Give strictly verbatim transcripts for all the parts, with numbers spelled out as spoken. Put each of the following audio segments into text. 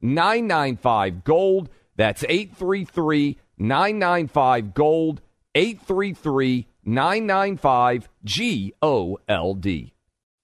nine nine five, GOLD. That's eight three three, nine nine five, GOLD, eight three three, nine nine five, G O L D.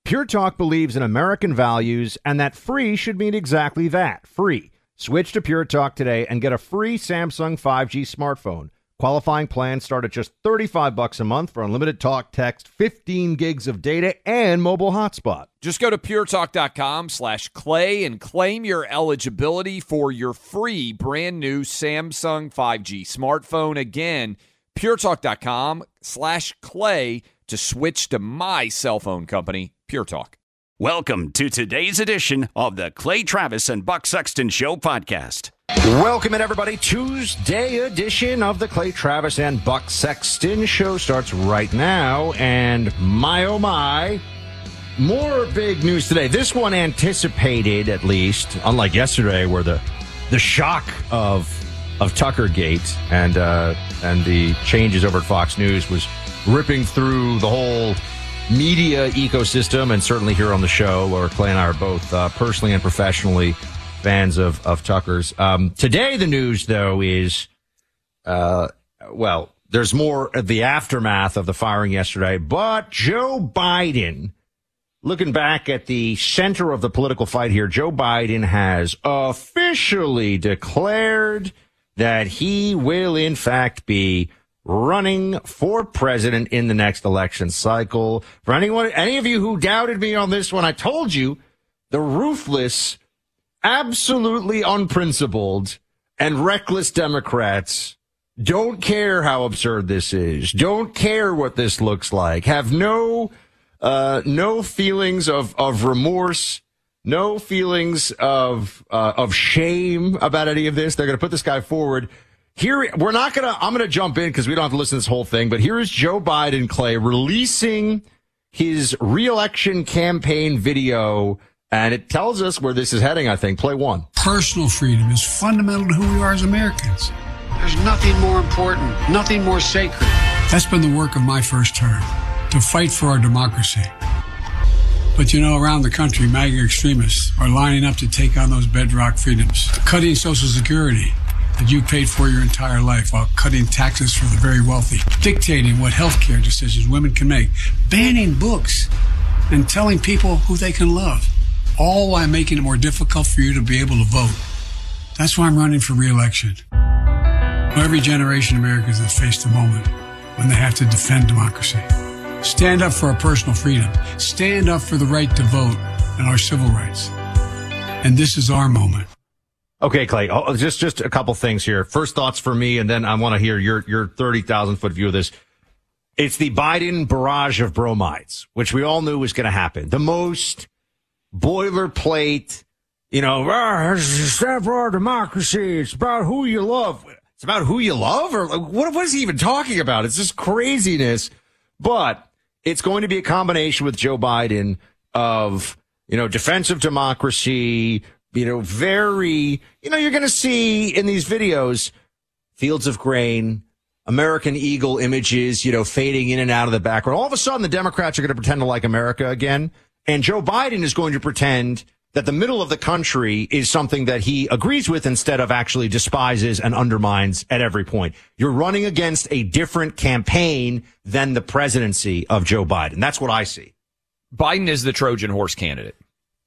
Pure Talk believes in American values and that free should mean exactly that, free. Switch to Pure Talk today and get a free Samsung five G smartphone. Qualifying plans start at just thirty-five bucks a month for unlimited talk, text, fifteen gigs of data, and mobile hotspot. Just go to pure talk dot com slash clay and claim your eligibility for your free brand new Samsung five G smartphone. Again, pure talk dot com slash clay to switch to my cell phone company, Pure Talk. Welcome to today's edition of the Clay Travis and Buck Sexton Show podcast. Welcome in, everybody. Tuesday edition of the Clay Travis and Buck Sexton Show starts right now. And my, oh, my, more big news today. This one anticipated, at least, unlike yesterday, where the the shock of of Tuckergate and, uh, and the changes over at Fox News was ripping through the whole media ecosystem, and certainly here on the show, where Clay and I are both uh, personally and professionally fans of, of Tucker's. Um, today, the news, though, is, uh, well, there's more of the aftermath of the firing yesterday, but Joe Biden, looking back at the center of the political fight here, Joe Biden has officially declared that he will, in fact, be running for president in the next election cycle. For anyone, any of you who doubted me on this one, I told you the ruthless, absolutely unprincipled, and reckless Democrats don't care how absurd this is, don't care what this looks like, have no, uh, no feelings of, of remorse, no feelings of, uh, of shame about any of this. They're going to put this guy forward. Here, we're not going to, I'm going to jump in because we don't have to listen to this whole thing, but here is Joe Biden, Clay, releasing his reelection campaign video, and it tells us where this is heading, I think. Play one. Personal freedom is fundamental to who we are as Americans. There's nothing more important, nothing more sacred. That's been the work of my first term, to fight for our democracy. But, you know, around the country, MAGA extremists are lining up to take on those bedrock freedoms, cutting Social Security that you paid for your entire life, while cutting taxes for the very wealthy, dictating what health care decisions women can make, banning books, and telling people who they can love, all while making it more difficult for you to be able to vote. That's why I'm running for re-election. Every generation of Americans has faced a moment when they have to defend democracy. Stand up for our personal freedom. Stand up for the right to vote and our civil rights. And this is our moment. Okay, Clay, just just a couple things here. First thoughts for me, and then I want to hear your your thirty thousand foot view of this. It's the Biden barrage of bromides, which we all knew was going to happen. The most boilerplate, you know, ah, stand for our democracy. It's about who you love. It's about who you love? Or what, what is he even talking about? It's just craziness. But it's going to be a combination with Joe Biden of, you know, defense of democracy, you know, very, you know, you're going to see in these videos, fields of grain, American eagle images, you know, fading in and out of the background. All of a sudden, the Democrats are going to pretend to like America again. And Joe Biden is going to pretend that the middle of the country is something that he agrees with instead of actually despises and undermines at every point. You're running against a different campaign than the presidency of Joe Biden. That's what I see. Biden is the Trojan horse candidate.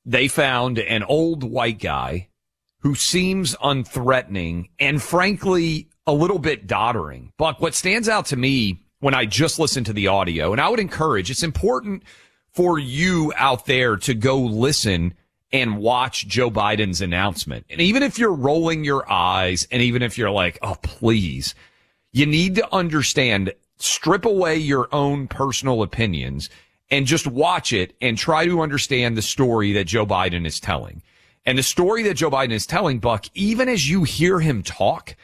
They found an old white guy who seems unthreatening and, frankly, a little bit doddering. Buck, what stands out to me when I just listened to the audio, and I would encourage, it's important for you out there to go listen and watch Joe Biden's announcement. And even if you're rolling your eyes and even if you're like, oh, please, you need to understand, strip away your own personal opinions and just watch it and try to understand the story that Joe Biden is telling. And the story that Joe Biden is telling, Buck, even as you hear him talk,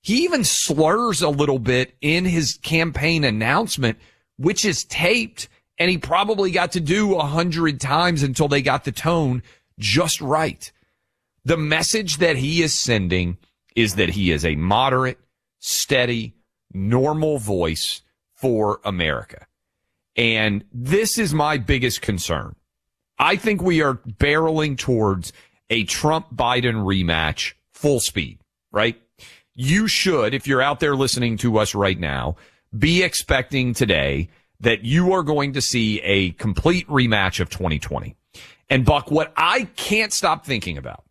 he even slurs a little bit in his campaign announcement, which is taped, and he probably got to do a hundred times until they got the tone just right. The message that he is sending is that he is a moderate, steady, normal voice for America. And this is my biggest concern. I think we are barreling towards a Trump-Biden rematch full speed, right? You should, if you're out there listening to us right now, be expecting today that you are going to see a complete rematch of twenty twenty. And, Buck, what I can't stop thinking about,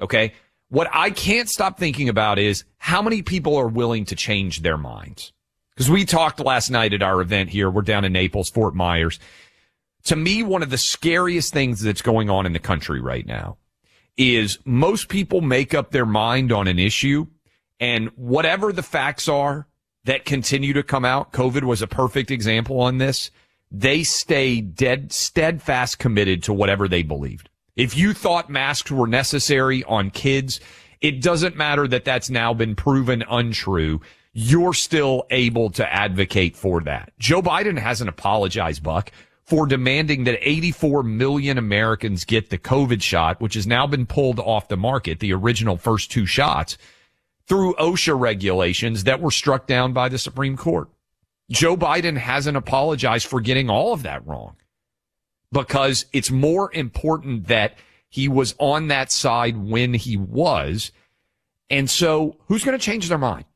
okay, what I can't stop thinking about is how many people are willing to change their minds. Because we talked last night at our event here. We're down in Naples, Fort Myers. To me, one of the scariest things that's going on in the country right now is most people make up their mind on an issue, and whatever the facts are that continue to come out, COVID was a perfect example on this, they stay dead, steadfast committed to whatever they believed. If you thought masks were necessary on kids, it doesn't matter that that's now been proven untrue. You're still able to advocate for that. Joe Biden hasn't apologized, Buck, for demanding that eighty-four million Americans get the COVID shot, which has now been pulled off the market, the original first two shots, through OSHA regulations that were struck down by the Supreme Court. Joe Biden hasn't apologized for getting all of that wrong, because it's more important that he was on that side when he was. And so who's going to change their mind,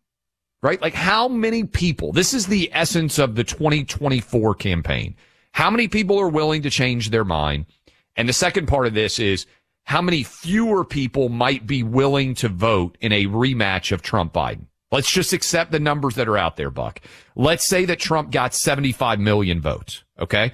right? Like, how many people, this is the essence of the twenty twenty-four campaign. How many people are willing to change their mind? And the second part of this is, how many fewer people might be willing to vote in a rematch of Trump-Biden? Let's just accept the numbers that are out there, Buck. Let's say that Trump got seventy-five million votes, okay?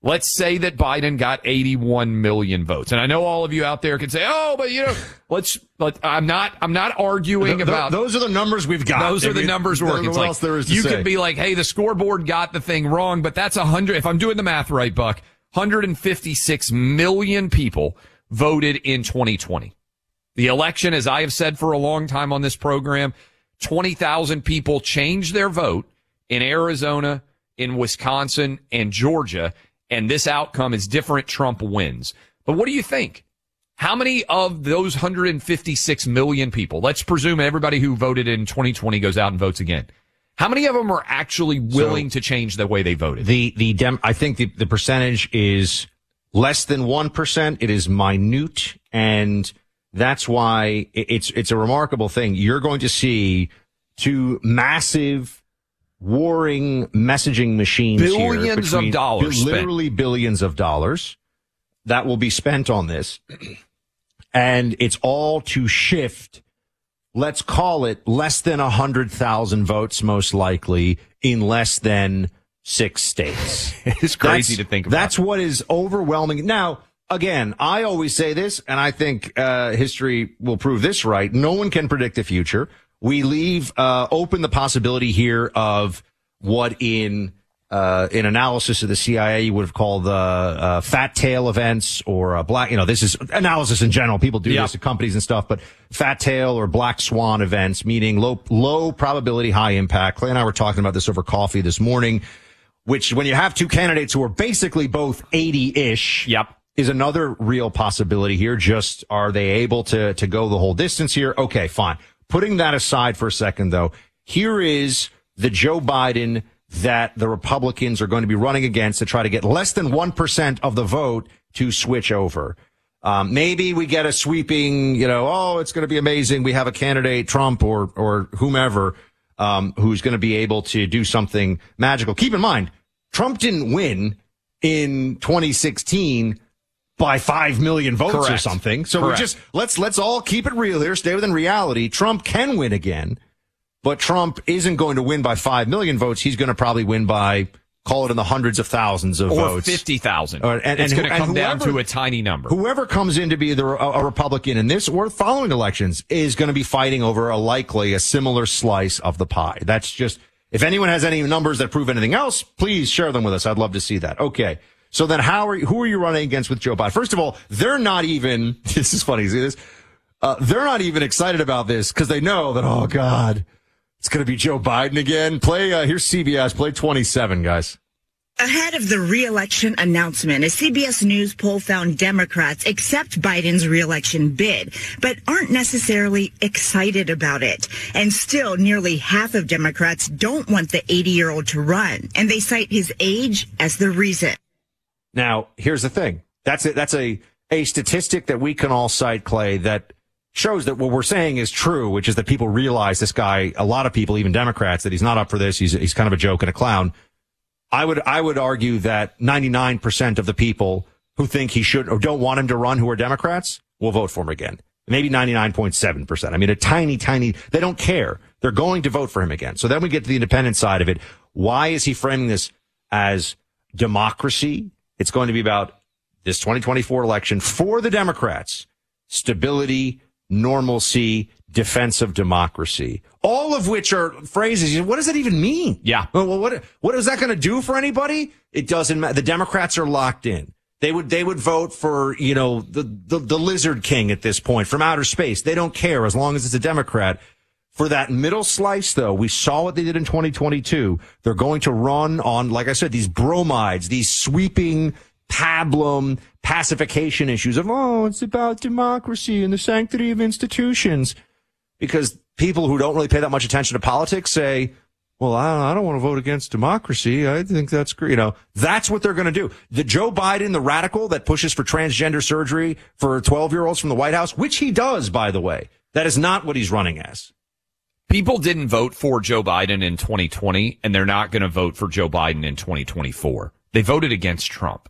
Let's say that Biden got eighty-one million votes. And I know all of you out there can say, oh, but, you know, let's, let, I'm not, I'm not arguing the, the, about. Those are the numbers we've got. Those are the numbers working. What else there is to say? You could be like, hey, the scoreboard got the thing wrong, but that's one hundred. If I'm doing the math right, Buck, one hundred fifty-six million people voted in twenty twenty. The election, as I have said for a long time on this program, twenty thousand people changed their vote in Arizona, in Wisconsin, and Georgia, and this outcome is different. Trump wins. But what do you think? How many of those one hundred fifty-six million people, let's presume everybody who voted in twenty twenty goes out and votes again, how many of them are actually willing so, to change the way they voted? The, the dem- I think the, the percentage is less than one percent. It is minute, and that's why it's it's a remarkable thing. You're going to see two massive warring messaging machines, billions here of dollars, literally spent. billions of dollars that will be spent on this, and it's all to shift. Let's call it less than a hundred thousand votes, most likely, in less than six states. It's crazy that's, to think about. That's what is overwhelming. Now, again, I always say this, and I think uh history will prove this right. No one can predict the future. We leave uh open the possibility here of what in uh in analysis of the C I A you would have called the uh, fat tail events or a black, you know, this is analysis in general. People do yeah. this to companies and stuff, but fat tail or black swan events, meaning low low probability, high impact. Clay and I were talking about this over coffee this morning, which when you have two candidates who are basically both eighty-ish, yep, is another real possibility here. Just are they able to to go the whole distance here? Okay, fine. Putting that aside for a second, though, here is the Joe Biden that the Republicans are going to be running against to try to get less than one percent of the vote to switch over. Um, maybe we get a sweeping, you know, oh, it's going to be amazing. We have a candidate, Trump or or whomever, um, who's going to be able to do something magical. Keep in mind, Trump didn't win in twenty sixteen by five million votes Correct. or something. So Correct. we just let's let's all keep it real here, stay within reality. Trump can win again, but Trump isn't going to win by five million votes. He's going to probably win by, call it, in the hundreds of thousands of or votes. fifty thousand Or fifty thousand It's going to come whoever, down to a tiny number. Whoever comes in to be the, a Republican in this or following elections is going to be fighting over a likely, a similar slice of the pie. That's just, if anyone has any numbers that prove anything else, please share them with us. I'd love to see that. Okay. So then how are you, who are you running against with Joe Biden? First of all, they're not even, this is funny, see this? Uh, they're not even excited about this because they know that, oh God, it's going to be Joe Biden again. Play, uh, here's C B S, play twenty-seven, guys. Ahead of the re-election announcement, a C B S News poll found Democrats accept Biden's re-election bid, but aren't necessarily excited about it. And still, nearly half of Democrats don't want the eighty-year-old to run, and they cite his age as the reason. Now, here's the thing. That's a, that's a, a statistic that we can all cite, Clay, that shows that what we're saying is true, which is that people realize this guy, a lot of people, even Democrats, that he's not up for this. He's he's kind of a joke and a clown. I would I would argue that ninety-nine percent of the people who think he should or don't want him to run, who are Democrats, will vote for him again. Maybe ninety-nine point seven percent. I mean, a tiny, tiny, they don't care. They're going to vote for him again. So then we get to the independent side of it. Why is he framing this as democracy? It's going to be about this twenty twenty-four election for the Democrats. Stability, normalcy, defense of democracy. All of which are phrases. What does that even mean? Yeah. Well, what, what is that going to do for anybody? It doesn't matter. The Democrats are locked in. They would, they would vote for, you know, the, the, the lizard king at this point from outer space. They don't care as long as it's a Democrat. For that middle slice, though, we saw what they did in twenty twenty-two. They're going to run on, like I said, these bromides, these sweeping pablum pacification issues of, oh, it's about democracy and the sanctity of institutions. Because people who don't really pay that much attention to politics say, well, I don't want to vote against democracy. I think that's great. You know, that's what they're going to do. The Joe Biden, the radical that pushes for transgender surgery for twelve-year-olds from the White House, which he does, by the way. That is not what he's running as. People didn't vote for Joe Biden in twenty twenty, and they're not going to vote for Joe Biden in twenty twenty-four. They voted against Trump.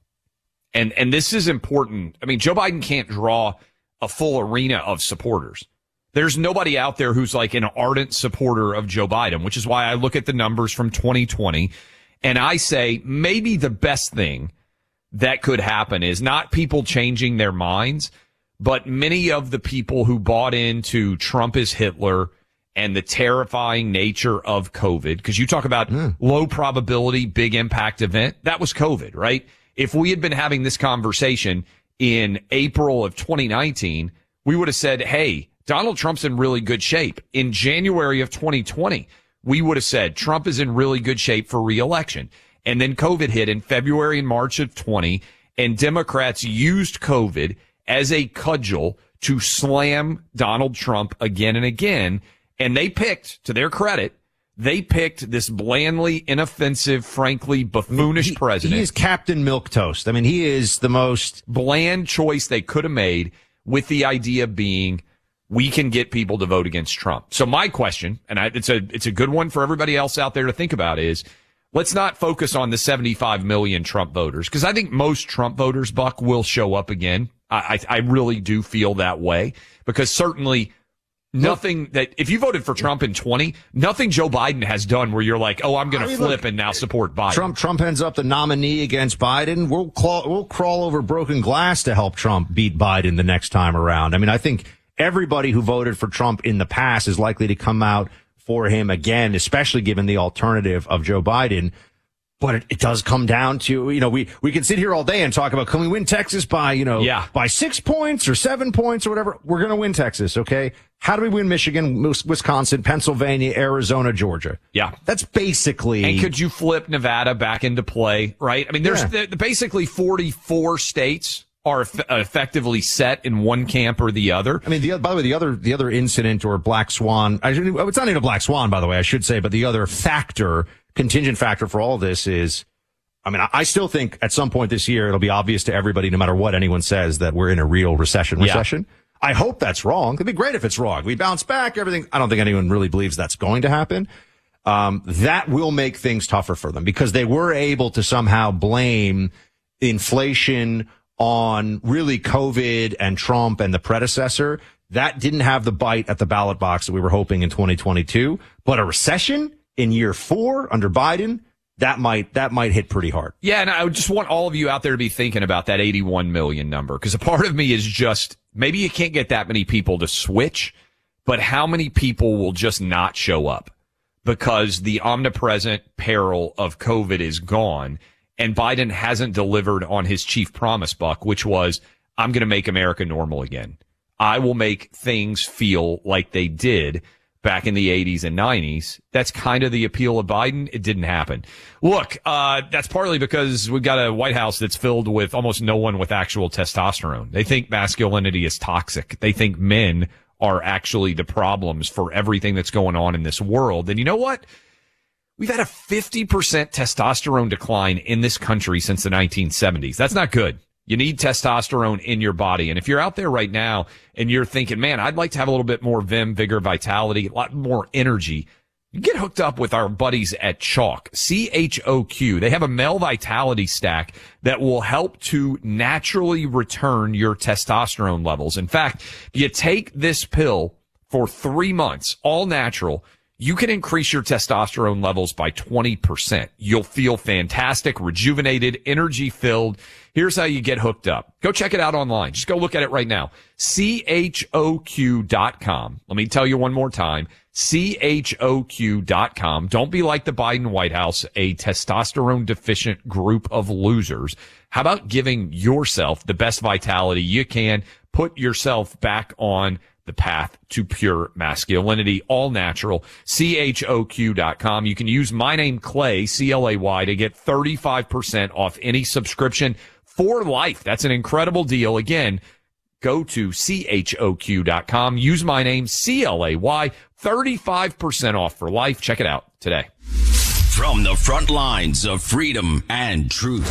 And and this is important. I mean, Joe Biden can't draw a full arena of supporters. There's nobody out there who's like an ardent supporter of Joe Biden, which is why I look at the numbers from twenty twenty, and I say maybe the best thing that could happen is not people changing their minds, but many of the people who bought into Trump is Hitler and the terrifying nature of COVID, because you talk about mm. low probability, big impact event. That was COVID, right? If we had been having this conversation in April of twenty nineteen, we would have said, hey, Donald Trump's in really good shape. In January of twenty twenty, we would have said Trump is in really good shape for re-election. And then COVID hit in February and March of twenty, and Democrats used COVID as a cudgel to slam Donald Trump again and again. And they picked, to their credit, they picked this blandly inoffensive, frankly buffoonish he, president. He is Captain Milquetoast. I mean, he is the most bland choice they could have made, with the idea being we can get people to vote against Trump. So my question, and I, it's a it's a good one for everybody else out there to think about, is let's not focus on the seventy-five million Trump voters, because I think most Trump voters, Buck, will show up again. I I, I really do feel that way, because certainly. Nothing that, if you voted for Trump in twenty, nothing Joe Biden has done where you're like, oh, I'm going to flip and now support Biden. Trump, Trump ends up the nominee against Biden. We'll claw, we'll crawl over broken glass to help Trump beat Biden the next time around. I mean, I think everybody who voted for Trump in the past is likely to come out for him again, especially given the alternative of Joe Biden. But it, it does come down to, you know, we, we can sit here all day and talk about, can we win Texas by, you know, yeah. by six points or seven points or whatever? We're going to win Texas, okay? How do we win Michigan, Wisconsin, Pennsylvania, Arizona, Georgia? Yeah. That's basically. And could you flip Nevada back into play, right? I mean, there's yeah. th- basically forty-four states are eff- effectively set in one camp or the other. I mean, the, by the way, the other, the other incident or black swan, I should, it's not even a black swan, by the way, I should say, but the other factor, contingent factor for all this is, I mean, I still think at some point this year, it'll be obvious to everybody, no matter what anyone says, that we're in a real recession, recession. Yeah. I hope that's wrong. It'd be great if it's wrong. We bounce back, everything. I don't think anyone really believes that's going to happen. Um, that will make things tougher for them, because they were able to somehow blame inflation on really COVID and Trump and the predecessor, that didn't have the bite at the ballot box that we were hoping in twenty twenty-two. But a recession in year four under Biden, that might that might hit pretty hard. Yeah, and I would just want all of you out there to be thinking about that eighty-one million number, because a part of me is just, maybe you can't get that many people to switch, but how many people will just not show up because the omnipresent peril of COVID is gone? And Biden hasn't delivered on his chief promise, Buck, which was, I'm going to make America normal again. I will make things feel like they did back in the eighties and nineties. That's kind of the appeal of Biden. It didn't happen. Look, uh that's partly because we've got a White House that's filled with almost no one with actual testosterone. They think masculinity is toxic. They think men are actually the problems for everything that's going on in this world. And you know what? We've had a fifty percent testosterone decline in this country since the nineteen seventies. That's not good. You need testosterone in your body. And if you're out there right now and you're thinking, man, I'd like to have a little bit more vim, vigor, vitality, a lot more energy, you get hooked up with our buddies at CHOQ, C H O Q. They have a male vitality stack that will help to naturally return your testosterone levels. In fact, you take this pill for three months, all natural, you can increase your testosterone levels by twenty percent. You'll feel fantastic, rejuvenated, energy-filled. Here's how you get hooked up. Go check it out online. Just go look at it right now. C H O Q dot com. Let me tell you one more time. C H O Q dot com. Don't be like the Biden White House, a testosterone-deficient group of losers. How about giving yourself the best vitality you can? Put yourself back on the path to pure masculinity, all natural. C H O Q dot com. You can use my name, Clay, C L A Y, to get thirty-five percent off any subscription for life. That's an incredible deal. Again, go to C H O Q dot com. Use my name, C L A Y, thirty-five percent off for life. Check it out today. From the front lines of freedom and truth,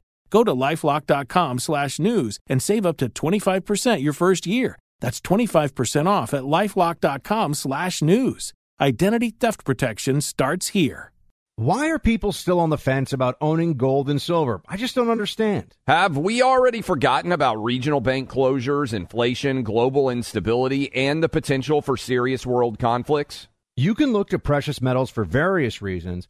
Go to LifeLock dot com slash news and save up to twenty-five percent your first year. That's twenty-five percent off at LifeLock dot com slash news. Identity theft protection starts here. Why are people still on the fence about owning gold and silver? I just don't understand. Have we already forgotten about regional bank closures, inflation, global instability, and the potential for serious world conflicts? You can look to precious metals for various reasons.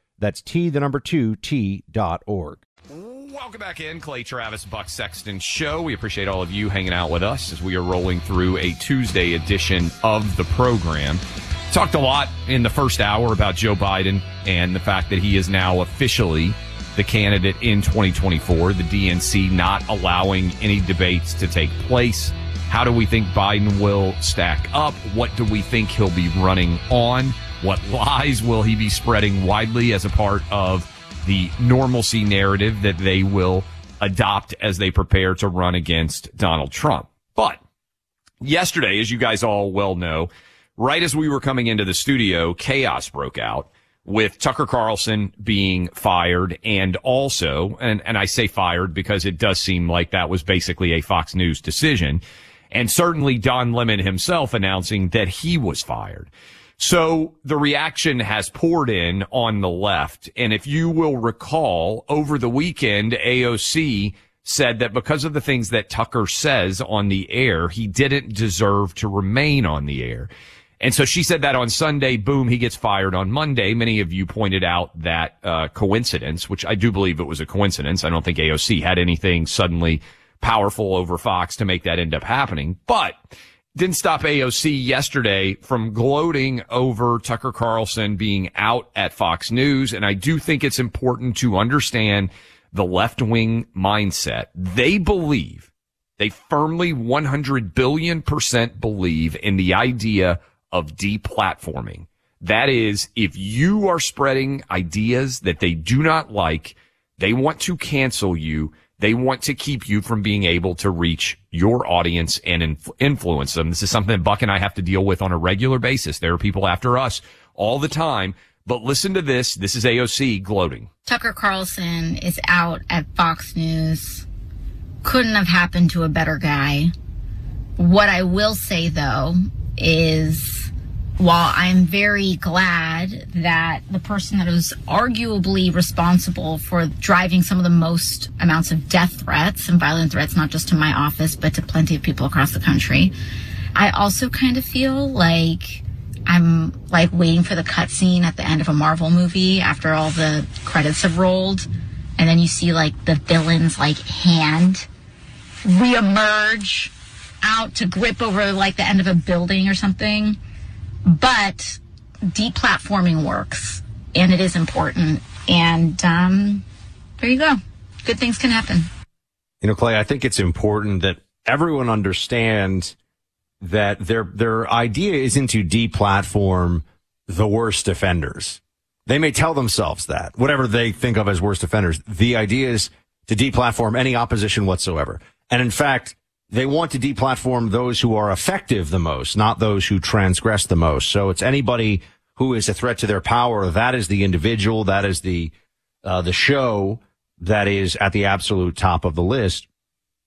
That's T, the number two, T dot org. Welcome back in, Clay Travis, Buck Sexton Show. We appreciate all of you hanging out with us as we are rolling through a Tuesday edition of the program. Talked a lot in the first hour about Joe Biden and the fact that he is now officially the candidate in twenty twenty-four, the D N C not allowing any debates to take place. How do we think Biden will stack up? What do we think he'll be running on? What lies will he be spreading widely as a part of the normalcy narrative that they will adopt as they prepare to run against Donald Trump? But yesterday, as you guys all well know, right as we were coming into the studio, chaos broke out with Tucker Carlson being fired, and also, and, and I say fired because it does seem like that was basically a Fox News decision, and certainly Don Lemon himself announcing that he was fired. So the reaction has poured in on the left. And if you will recall, over the weekend, A O C said that because of the things that Tucker says on the air, he didn't deserve to remain on the air. And so she said that on Sunday, boom, he gets fired on Monday. Many of you pointed out that uh, coincidence, which I do believe it was a coincidence. I don't think A O C had anything suddenly powerful over Fox to make that end up happening. But didn't stop A O C yesterday from gloating over Tucker Carlson being out at Fox News. And I do think it's important to understand the left-wing mindset. They believe, they firmly one hundred billion percent believe in the idea of deplatforming. That is, if you are spreading ideas that they do not like, they want to cancel you. They want to keep you from being able to reach your audience and inf- influence them. This is something that Buck and I have to deal with on a regular basis. There are people after us all the time. But listen to this. This is A O C gloating. Tucker Carlson is out at Fox News. Couldn't have happened to a better guy. What I will say, though, is while I'm very glad that the person that was arguably responsible for driving some of the most amounts of death threats and violent threats, not just to my office, but to plenty of people across the country, I also kind of feel like I'm like waiting for the cutscene at the end of a Marvel movie after all the credits have rolled. And then you see like the villain's like hand reemerge out to grip over like the end of a building or something. But deplatforming works, and it is important. And um, there you go. Good things can happen. You know, Clay, I think it's important that everyone understands that their their idea isn't to deplatform the worst offenders. They may tell themselves that, whatever they think of as worst offenders. The idea is to deplatform any opposition whatsoever. And in fact, they want to deplatform those who are effective the most, not those who transgress the most. So it's anybody who is a threat to their power. That is the individual. That is the uh, the show that is at the absolute top of the list.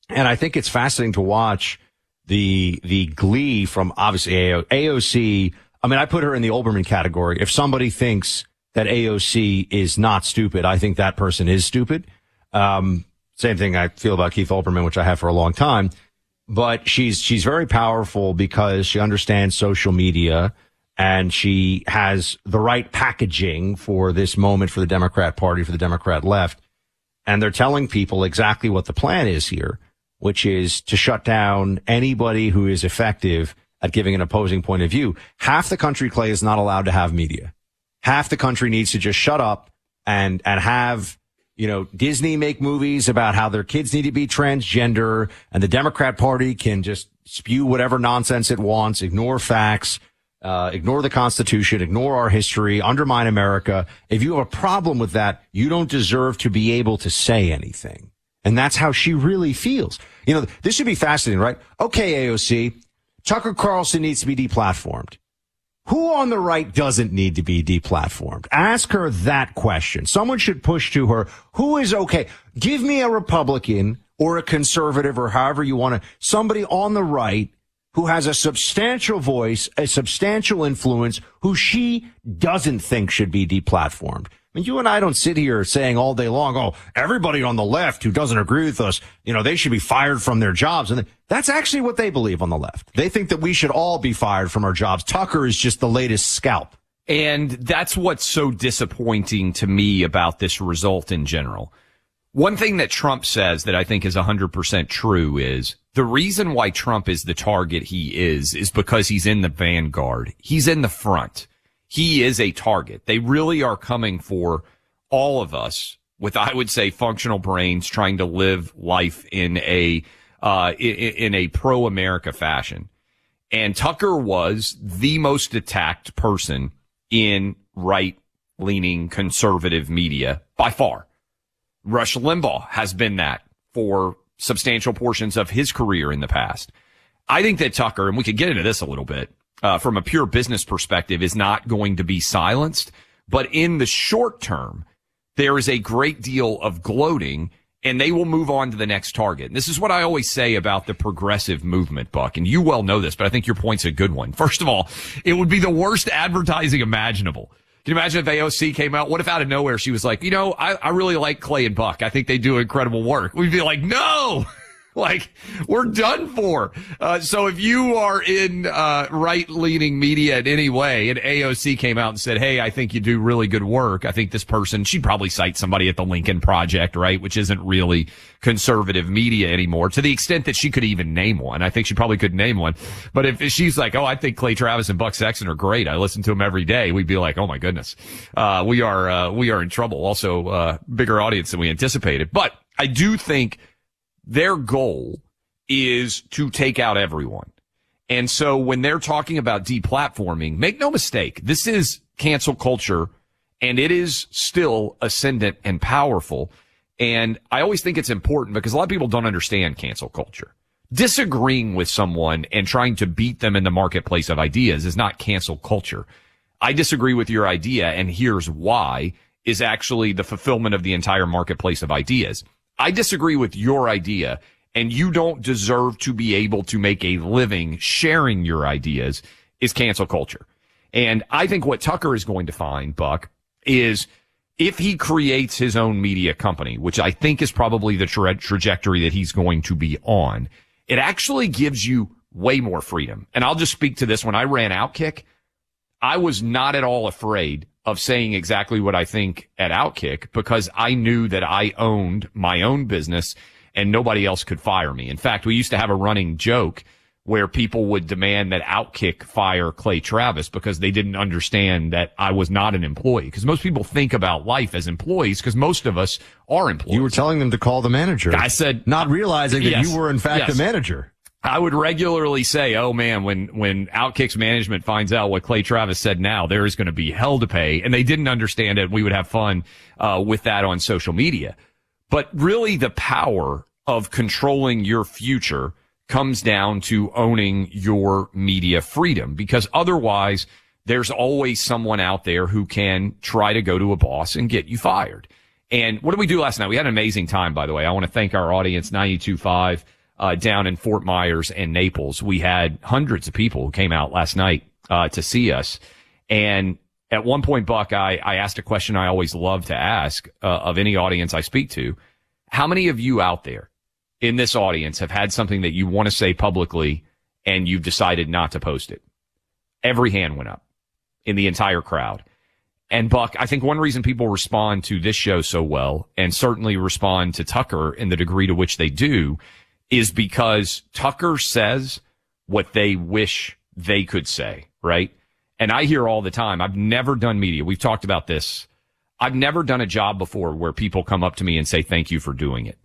And I think it's fascinating to watch the the glee from obviously A O C. I mean, I put her in the Olbermann category. If somebody thinks that A O C is not stupid, I think that person is stupid. Um, same thing I feel about Keith Olbermann, which I have for a long time. But she's she's very powerful because she understands social media, and she has the right packaging for this moment for the Democrat Party, for the Democrat left. And they're telling people exactly what the plan is here, which is to shut down anybody who is effective at giving an opposing point of view. Half the country, Clay, is not allowed to have media. Half the country needs to just shut up and and have, you know, Disney make movies about how their kids need to be transgender, and the Democrat Party can just spew whatever nonsense it wants, ignore facts, uh, ignore the Constitution, ignore our history, undermine America. If you have a problem with that, you don't deserve to be able to say anything. And that's how she really feels. You know, this should be fascinating, right? Okay, A O C, Tucker Carlson needs to be deplatformed. Who on the right doesn't need to be deplatformed? Ask her that question. Someone should push to her. Who is okay? Give me a Republican or a conservative or however you want to, somebody on the right who has a substantial voice, a substantial influence, who she doesn't think should be deplatformed. I mean, you and I don't sit here saying all day long, oh, everybody on the left who doesn't agree with us, you know, they should be fired from their jobs. And that's actually what they believe on the left. They think that we should all be fired from our jobs. Tucker is just the latest scalp. And that's what's so disappointing to me about this result in general. One thing that Trump says that I think is one hundred percent true is the reason why Trump is the target he is is because he's in the vanguard. He's in the front. He is a target. They really are coming for all of us with, I would say, functional brains trying to live life in a uh in a pro-America fashion. And Tucker was the most attacked person in right-leaning conservative media by far. Rush Limbaugh has been that for substantial portions of his career in the past. I think that Tucker, and we could get into this a little bit, Uh, from a pure business perspective, is not going to be silenced. But in the short term, there is a great deal of gloating, and they will move on to the next target. And this is what I always say about the progressive movement, Buck, and you well know this, but I think your point's a good one. First of all, it would be the worst advertising imaginable. Can you imagine if A O C came out? What if out of nowhere she was like, you know, I, I really like Clay and Buck. I think they do incredible work. We'd be like, no! Like, we're done for. Uh, so if you are in uh right-leaning media in any way, and A O C came out and said, hey, I think you do really good work. I think this person, she'd probably cite somebody at the Lincoln Project, right, which isn't really conservative media anymore, to the extent that she could even name one. I think she probably could name one. But if she's like, oh, I think Clay Travis and Buck Sexton are great. I listen to them every day. We'd be like, oh, my goodness. Uh we are uh we are in trouble. Also, uh bigger audience than we anticipated. But I do think their goal is to take out everyone. And so when they're talking about deplatforming, make no mistake, this is cancel culture, and it is still ascendant and powerful. And I always think it's important because a lot of people don't understand cancel culture. Disagreeing with someone and trying to beat them in the marketplace of ideas is not cancel culture. I disagree with your idea, and here's why, is actually the fulfillment of the entire marketplace of ideas. I disagree with your idea, and you don't deserve to be able to make a living sharing your ideas is cancel culture. And I think what Tucker is going to find, Buck, is if he creates his own media company, which I think is probably the tra- trajectory that he's going to be on, it actually gives you way more freedom. And I'll just speak to this. When I ran OutKick, I was not at all afraid of saying exactly what I think at OutKick because I knew that I owned my own business and nobody else could fire me. In fact, we used to have a running joke where people would demand that OutKick fire Clay Travis because they didn't understand that I was not an employee. Because most people think about life as employees because most of us are employees. You were telling them to call the manager. I said, not realizing that yes, you were in fact yes. the manager. I would regularly say, oh, man, when when OutKick's management finds out what Clay Travis said now, there is going to be hell to pay. And they didn't understand it. We would have fun uh with that on social media. But really, the power of controlling your future comes down to owning your media freedom, because otherwise there's always someone out there who can try to go to a boss and get you fired. And what did we do last night? We had an amazing time, by the way. I want to thank our audience, ninety-two point five. Uh, down in Fort Myers and Naples. We had hundreds of people who came out last night, uh, to see us. And at one point, Buck, I, I asked a question I always love to ask, uh, of any audience I speak to. How many of you out there in this audience have had something that you want to say publicly and you've decided not to post it? Every hand went up in the entire crowd. And Buck, I think one reason people respond to this show so well, and certainly respond to Tucker in the degree to which they do, is because Tucker says what they wish they could say, right? And I hear all the time, I've never done media. We've talked about this. I've never done a job before where people come up to me and say, thank you for doing it.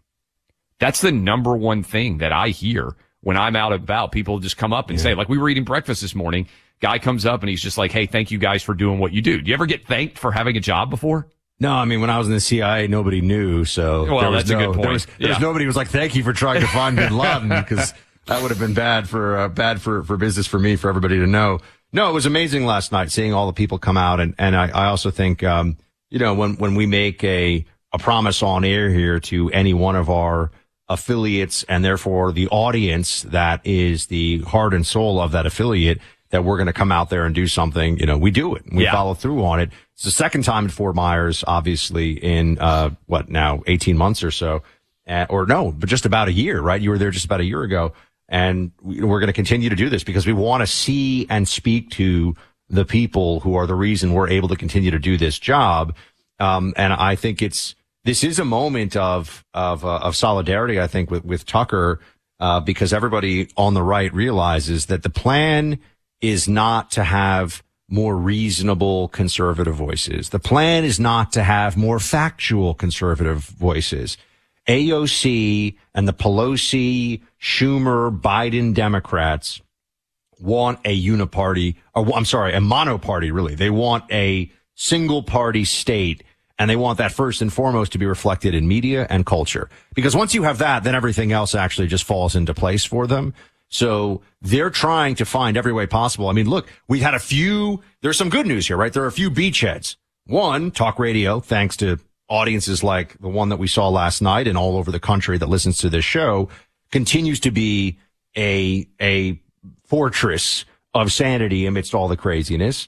That's the number one thing that I hear when I'm out and about. People just come up and yeah. say, like, we were eating breakfast this morning. Guy comes up and he's just like, hey, thank you guys for doing what you do. Do you ever get thanked for having a job before? No, I mean, when I was in the C I A, nobody knew, so well, there was that's no, a good point. There was, there yeah. was nobody who was like, thank you for trying to find Bin Laden, because that would have been bad for, uh, bad for, for business for me, for everybody to know. No, it was amazing last night seeing all the people come out. And, and I, I also think, um, you know, when, when we make a, a promise on air here to any one of our affiliates and therefore the audience that is the heart and soul of that affiliate, that we're going to come out there and do something, you know, we do it. We yeah. follow through on it. It's the second time in Fort Myers, obviously, in, uh, what now, eighteen months or so. Uh, or no, but just about a year, right? You were there just about a year ago. And we, we're going to continue to do this because we want to see and speak to the people who are the reason we're able to continue to do this job. Um, and I think it's, this is a moment of, of, uh, of solidarity, I think, with, with Tucker, uh, because everybody on the right realizes that the plan is not to have more reasonable conservative voices. The plan is not to have more factual conservative voices. A O C and the Pelosi, Schumer, Biden Democrats want a uniparty, or I'm sorry, a monoparty, really. They want a single party state, and they want that first and foremost to be reflected in media and culture. Because once you have that, then everything else actually just falls into place for them. So they're trying to find every way possible. I mean, look, we've had a few, there's some good news here, right? There are a few beachheads. One, talk radio, thanks to audiences like the one that we saw last night and all over the country that listens to this show, continues to be a, a fortress of sanity amidst all the craziness.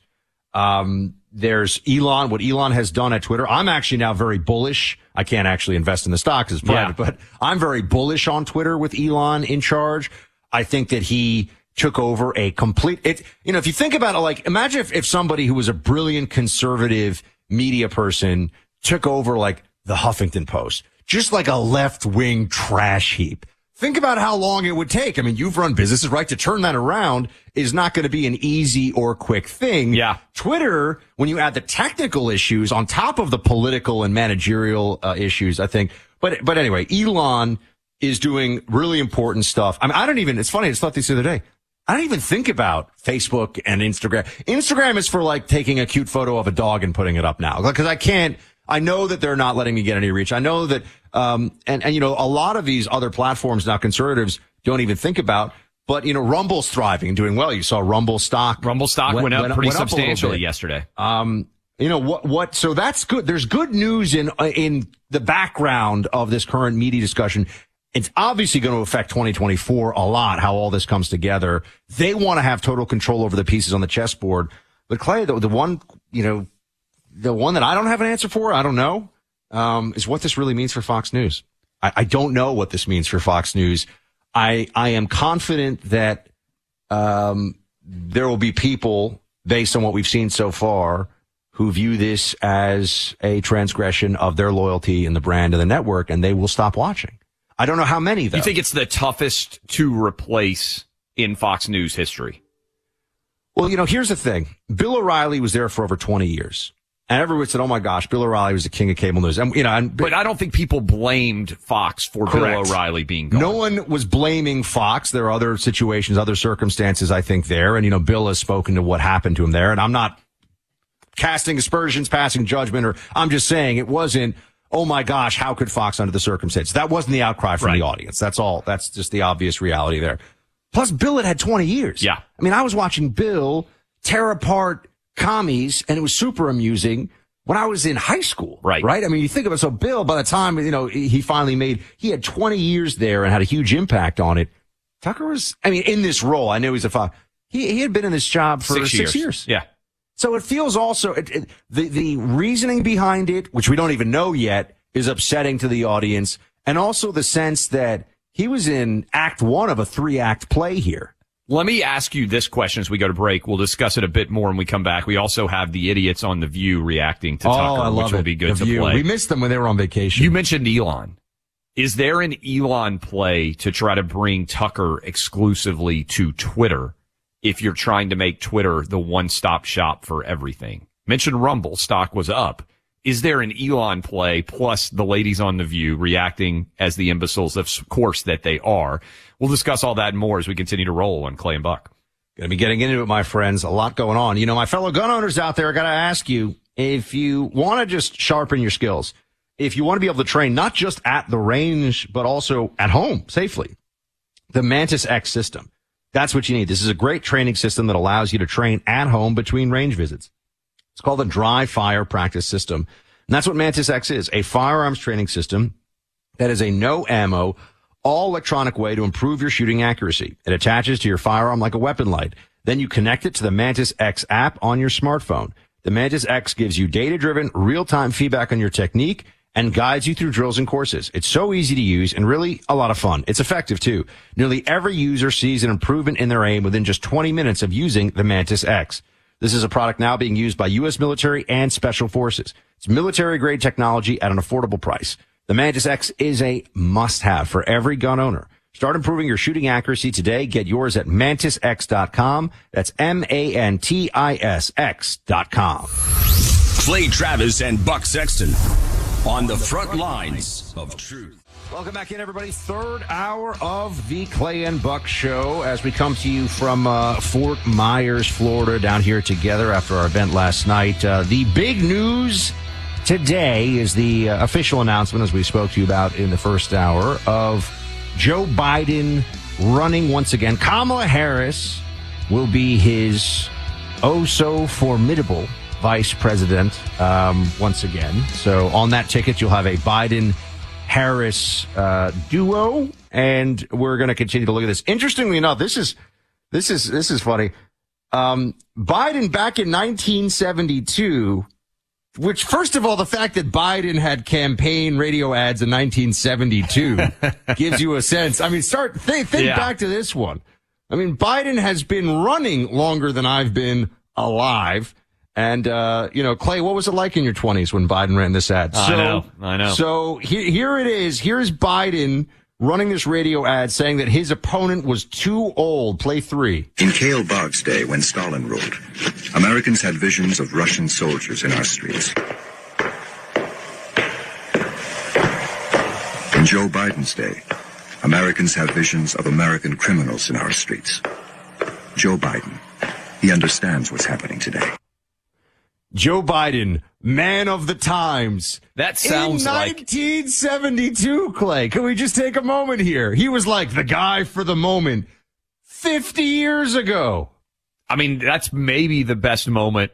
Um, there's Elon, what Elon has done at Twitter. I'm actually now very bullish. I can't actually invest in the stocks, it's private, yeah. but I'm very bullish on Twitter with Elon in charge. I think that he took over a complete, it, you know, if you think about it, like, imagine if, if somebody who was a brilliant conservative media person took over, like, the Huffington Post, just like a left-wing trash heap. Think about how long it would take. I mean, you've run businesses, right? To turn that around is not going to be an easy or quick thing. Yeah. Twitter, when you add the technical issues on top of the political and managerial uh, issues, I think. But, but anyway, Elon is doing really important stuff. I mean, I don't even, it's funny, I just thought this the other day. I don't even think about Facebook and Instagram. Instagram is for, like, taking a cute photo of a dog and putting it up now. Because I can't, I know that they're not letting me get any reach. I know that, um, and, and, you know, a lot of these other platforms now conservatives don't even think about. But, you know, Rumble's thriving and doing well. You saw Rumble stock. Rumble stock went, went up went, pretty went substantially up yesterday. Um, you know, what, what, so that's good. There's good news in, in the background of this current media discussion. It's obviously going to affect twenty twenty-four a lot, how all this comes together. They want to have total control over the pieces on the chessboard. But Clay, the, the one, you know, the one that I don't have an answer for, I don't know, um, is what this really means for Fox News. I, I don't know what this means for Fox News. I, I am confident that, um, there will be people, based on what we've seen so far, who view this as a transgression of their loyalty in the brand and the network, and they will stop watching. I don't know how many, though. You think it's the toughest to replace in Fox News history? Well, you know, here's the thing. Bill O'Reilly was there for over twenty years. And everyone said, oh, my gosh, Bill O'Reilly was the king of cable news. And, you know, and, but I don't think people blamed Fox for correct. Bill O'Reilly being gone. No one was blaming Fox. There are other situations, other circumstances, I think, there. And, you know, Bill has spoken to what happened to him there. And I'm not casting aspersions, passing judgment, or I'm just saying it wasn't, oh, my gosh, how could Fox under the circumstances? That wasn't the outcry from right. the audience. That's all. That's just the obvious reality there. Plus, Bill had had twenty years. Yeah. I mean, I was watching Bill tear apart commies, and it was super amusing when I was in high school. Right. Right? I mean, you think about it. So Bill, by the time, you know, he finally made, he had twenty years there and had a huge impact on it. Tucker was, I mean, in this role, I knew he's a Fox. He, he had been in this job for six, six years. years. Yeah. So it feels also, it, it, the, the reasoning behind it, which we don't even know yet, is upsetting to the audience. And also the sense that he was in act one of a three-act play here. Let me ask you this question as we go to break. We'll discuss it a bit more when we come back. We also have the idiots on The View reacting to oh, Tucker, I love which it. will be good the to View. play. We missed them when they were on vacation. You mentioned Elon. Is there an Elon play to try to bring Tucker exclusively to Twitter? If you're trying to make Twitter the one-stop shop for everything. Mention Rumble, stock was up. Is there an Elon play plus the ladies on The View reacting as the imbeciles, of course, that they are? We'll discuss all that and more as we continue to roll on Clay and Buck. Going to be getting into it, my friends. A lot going on. You know, my fellow gun owners out there, I got to ask you, if you want to just sharpen your skills, if you want to be able to train not just at the range, but also at home safely, the Mantis X system. That's what you need. This is a great training system that allows you to train at home between range visits. It's called the dry fire practice system. And that's what Mantis X is, a firearms training system that is a no ammo, all electronic way to improve your shooting accuracy. It attaches to your firearm like a weapon light. Then you connect it to the Mantis X app on your smartphone. The Mantis X gives you data-driven, real-time feedback on your technique and guides you through drills and courses. It's so easy to use and really a lot of fun. It's effective, too. Nearly every user sees an improvement in their aim within just twenty minutes of using the Mantis X. This is a product now being used by U S military and special forces. It's military-grade technology at an affordable price. The Mantis X is a must-have for every gun owner. Start improving your shooting accuracy today. Get yours at mantis x dot com. That's M A N T I S X dot com. Clay Travis and Buck Sexton on the front lines of truth. Welcome back in, everybody. Third hour of the Clay and Buck Show as we come to you from uh, Fort Myers, Florida, down here together after our event last night. Uh, the big news today is the uh, official announcement, as we spoke to you about in the first hour, of Joe Biden running once again. Kamala Harris will be his oh-so-formidable vice president um, once again. So on that ticket, you'll have a Biden Harris uh, duo, and we're going to continue to look at this. Interestingly enough, this is this is this is funny. Um, Biden back in nineteen seventy-two, which first of all, the fact that Biden had campaign radio ads in nineteen seventy-two gives you a sense. I mean, start th- think yeah. back to this one. I mean, Biden has been running longer than I've been alive. And, uh, you know, Clay, what was it like in your twenties when Biden ran this ad? I so, know, I know. So he, here it is. Here's Biden running this radio ad saying that his opponent was too old. Play three. In Kale Boggs' day, when Stalin ruled, Americans had visions of Russian soldiers in our streets. In Joe Biden's day, Americans have visions of American criminals in our streets. Joe Biden, he understands what's happening today. Joe Biden, man of the times. That sounds in like nineteen seventy-two, Clay. Can we just take a moment here? He was like the guy for the moment fifty years ago. I mean, that's maybe the best moment,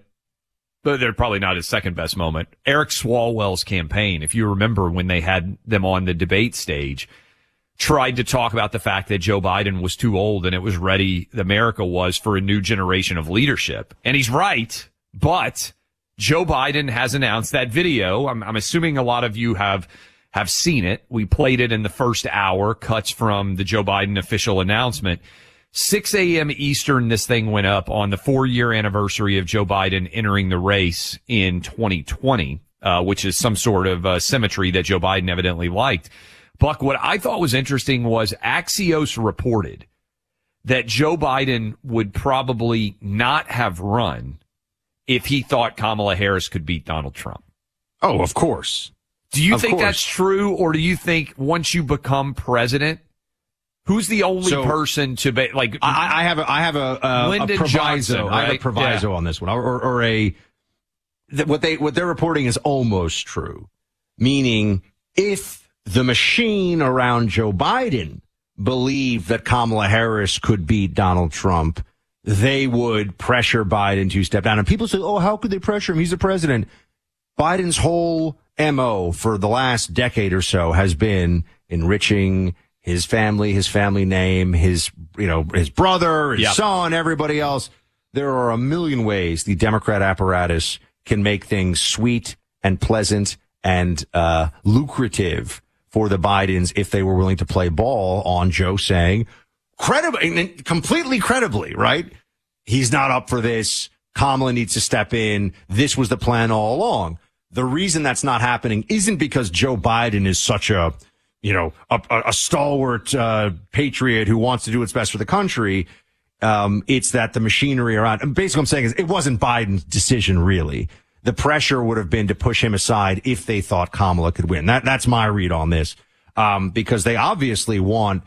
but they're probably not his second best moment. Eric Swalwell's campaign, if you remember when they had them on the debate stage, tried to talk about the fact that Joe Biden was too old and it was ready, America was, for a new generation of leadership. And he's right, but Joe Biden has announced that video. I'm, I'm assuming a lot of you have have seen it. We played it in the first hour, cuts from the Joe Biden official announcement. six a.m. Eastern, this thing went up on the four-year anniversary of Joe Biden entering the race in twenty twenty, uh, which is some sort of uh, symmetry that Joe Biden evidently liked. Buck, what I thought was interesting was Axios reported that Joe Biden would probably not have run if he thought Kamala Harris could beat Donald Trump. Oh, of course. Do you of think course. that's true, or do you think once you become president, who's the only so, person to be like? I, I have a, I have a, a, Lyndon a proviso. Johnson, right? I have a proviso yeah. on this one, or, or, or a th- what they what they're reporting is almost true, meaning if the machine around Joe Biden believed that Kamala Harris could beat Donald Trump, they would pressure Biden to step down. And people say, oh, how could they pressure him? He's the president. Biden's whole M O for the last decade or so has been enriching his family, his family name, his, you know, his brother, his yep. son, everybody else. There are a million ways the Democrat apparatus can make things sweet and pleasant and uh lucrative for the Bidens if they were willing to play ball on Joe saying, Credibly, completely credibly, right? He's not up for this. Kamala needs to step in. This was the plan all along. The reason that's not happening isn't because Joe Biden is such a, you know, a, a stalwart uh, patriot who wants to do what's best for the country. Um, it's that the machinery around, and basically what I'm saying is it wasn't Biden's decision, really. The pressure would have been to push him aside if they thought Kamala could win. That, that's my read on this, um, because they obviously want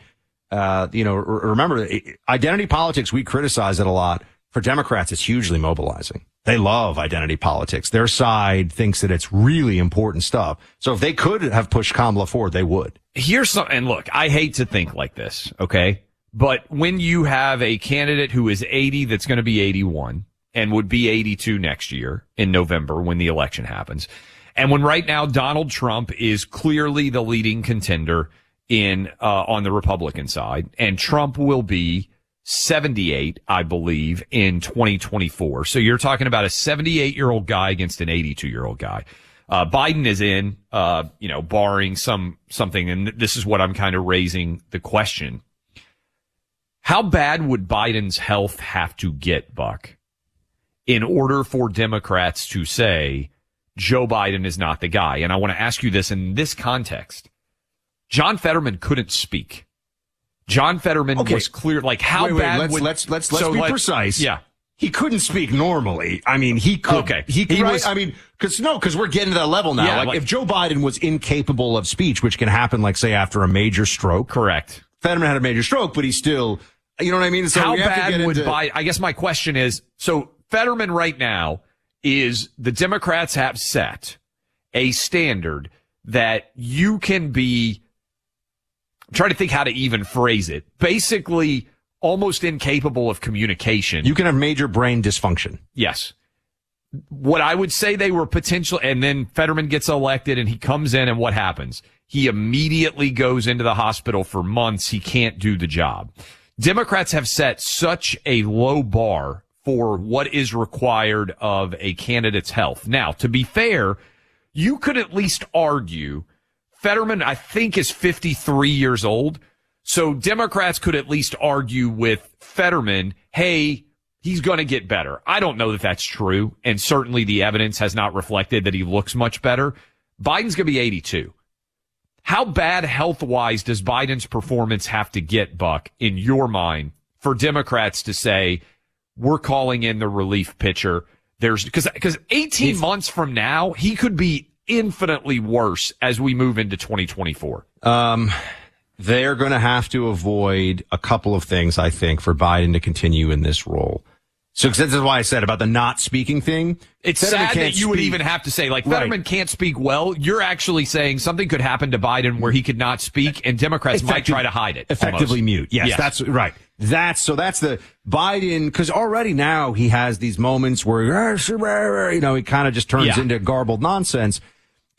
Uh, you know, remember, identity politics, we criticize it a lot. For Democrats, it's hugely mobilizing. They love identity politics. Their side thinks that it's really important stuff. So if they could have pushed Kamala forward, they would. Here's some, and look, I hate to think like this, okay? But when you have a candidate who is eighty, that's going to be eighty-one and would be eighty-two next year in November when the election happens. And when right now Donald Trump is clearly the leading contender in, uh, on the Republican side, and Trump will be seventy-eight, I believe, in twenty twenty-four. So you're talking about a seventy-eight year old guy against an eighty-two year old guy. Uh, Biden is in, uh, you know, barring some, something. And this is what I'm kind of raising the question. How bad would Biden's health have to get, Buck, in order for Democrats to say Joe Biden is not the guy? And I want to ask you this in this context. John Fetterman couldn't speak. John Fetterman okay. was clear. Like, how wait, wait, bad let's, would... Let's, let's, let's so be let's, precise. Yeah. He couldn't speak normally. I mean, he could. Okay. He, he right? was, I mean, because no, because we're getting to that level now. Yeah, like, like if Joe Biden was incapable of speech, which can happen, like, say, after a major stroke. Correct. Fetterman had a major stroke, but he still, you know what I mean? So how bad would into... Biden? I guess my question is, so Fetterman right now is the Democrats have set a standard that you can be, I'm trying to think how to even phrase it, basically almost incapable of communication. You can have major brain dysfunction. Yes. What I would say they were potential, and then Fetterman gets elected and he comes in and what happens? He immediately goes into the hospital for months. He can't do the job. Democrats have set such a low bar for what is required of a candidate's health. Now, to be fair, you could at least argue Fetterman, I think, is fifty-three years old. So Democrats could at least argue with Fetterman, hey, he's going to get better. I don't know that that's true. And certainly the evidence has not reflected that he looks much better. Biden's going to be eighty-two. How bad health-wise does Biden's performance have to get, Buck, in your mind, for Democrats to say, we're calling in the relief pitcher? There's, because, because eighteen months from now, he could be infinitely worse as we move into twenty twenty-four. Um, they're going to have to avoid a couple of things, I think, for Biden to continue in this role. So this is why I said about the not speaking thing. It's Fetterman sad that you speak. Would even have to say, like, Fetterman right. can't speak well. You're actually saying something could happen to Biden where he could not speak, and Democrats Effective, might try to hide it. Effectively almost. Mute. Yes, yes, that's right. That's so that's the Biden, because already now he has these moments where, you know, he kind of just turns yeah. into garbled nonsense.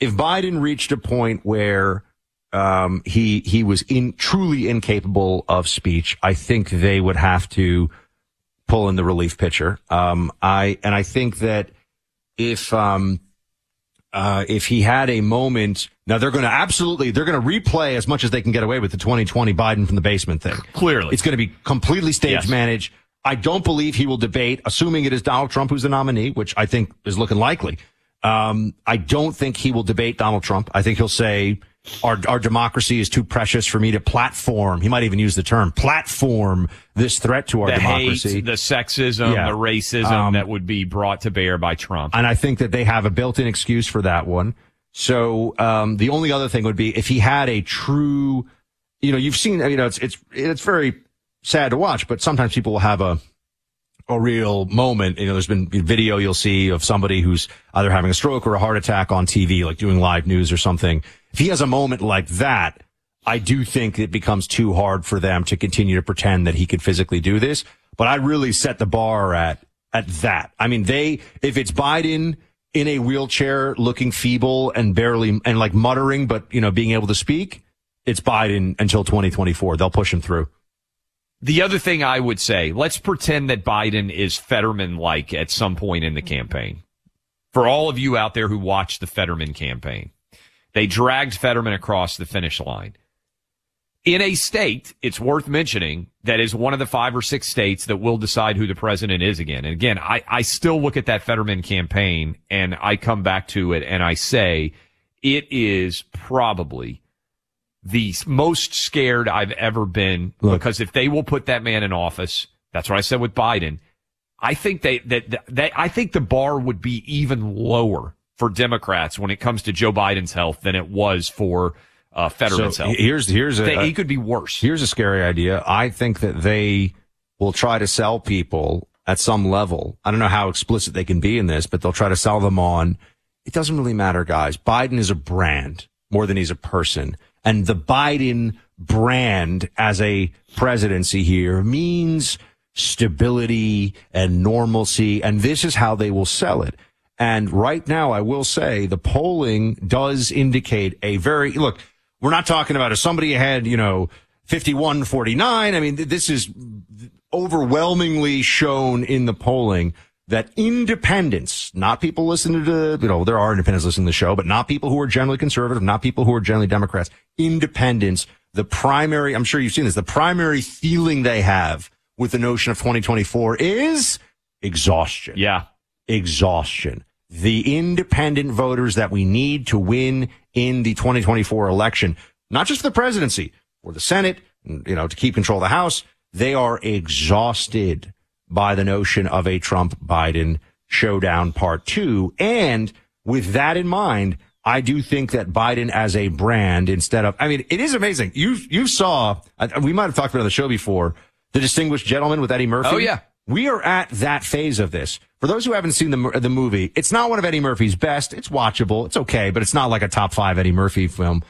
If Biden reached a point where um, he he was in truly incapable of speech, I think they would have to pull in the relief pitcher. Um, I and I think that if um, uh, if he had a moment, now they're going to absolutely they're going to replay as much as they can get away with the twenty twenty Biden from the basement thing. Clearly, it's going to be completely stage yes. managed. I don't believe he will debate, assuming it is Donald Trump who's the nominee, which I think is looking likely. Um, I don't think he will debate Donald Trump. I think he'll say our our democracy is too precious for me to platform. He might even use the term platform this threat to our the democracy. Hate, the sexism, yeah. the racism um, that would be brought to bear by Trump. And I think that they have a built-in excuse for that one. So um the only other thing would be if he had a true, you know, you've seen, you know, it's it's it's very sad to watch, but sometimes people will have a a real moment. You know, there's been video you'll see of somebody who's either having a stroke or a heart attack on T V, like doing live news or something. If he has a moment like that, I do think it becomes too hard for them to continue to pretend that he could physically do this. But I really set the bar at at that. I mean, they if it's Biden in a wheelchair looking feeble and barely and like muttering, but, you know, being able to speak, it's Biden until twenty twenty-four. They'll push him through. The other thing I would say, let's pretend that Biden is Fetterman-like at some point in the campaign. For all of you out there who watched the Fetterman campaign, they dragged Fetterman across the finish line. In a state, it's worth mentioning, that is one of the five or six states that will decide who the president is again. And again, I, I still look at that Fetterman campaign, and I come back to it, and I say it is probably the most scared I've ever been. Look, because if they will put that man in office, that's what I said with Biden. I think they, that, that, that, I think the bar would be even lower for Democrats when it comes to Joe Biden's health than it was for, uh, Fetterman's so health. Here's, here's a, they, he could be worse. Here's a scary idea. I think that they will try to sell people at some level. I don't know how explicit they can be in this, but they'll try to sell them on. It doesn't really matter, guys. Biden is a brand more than he's a person. and the Biden brand as a presidency here means stability and normalcy, and this is how they will sell it. And right now, I will say the polling does indicate a very, look, we're not talking about if somebody had, you know, fifty-one forty-nine. I mean, this is overwhelmingly shown in the polling that independents, not people listening to, you know, there are independents listening to the show, but not people who are generally conservative, not people who are generally Democrats, independents, the primary, I'm sure you've seen this, the primary feeling they have with the notion of twenty twenty-four is exhaustion. Yeah. Exhaustion. The independent voters that we need to win in the twenty twenty-four election, not just for the presidency or the Senate, you know, to keep control of the House, they are exhausted by the notion of a Trump-Biden showdown part two. And with that in mind, I do think that Biden as a brand instead of, I mean, it is amazing. You, you saw, we might have talked about it on the show before, the distinguished gentleman with Eddie Murphy. Oh, yeah. We are at that phase of this. For those who haven't seen the the movie, it's not one of Eddie Murphy's best. It's watchable. It's okay, but it's not like a top five Eddie Murphy film.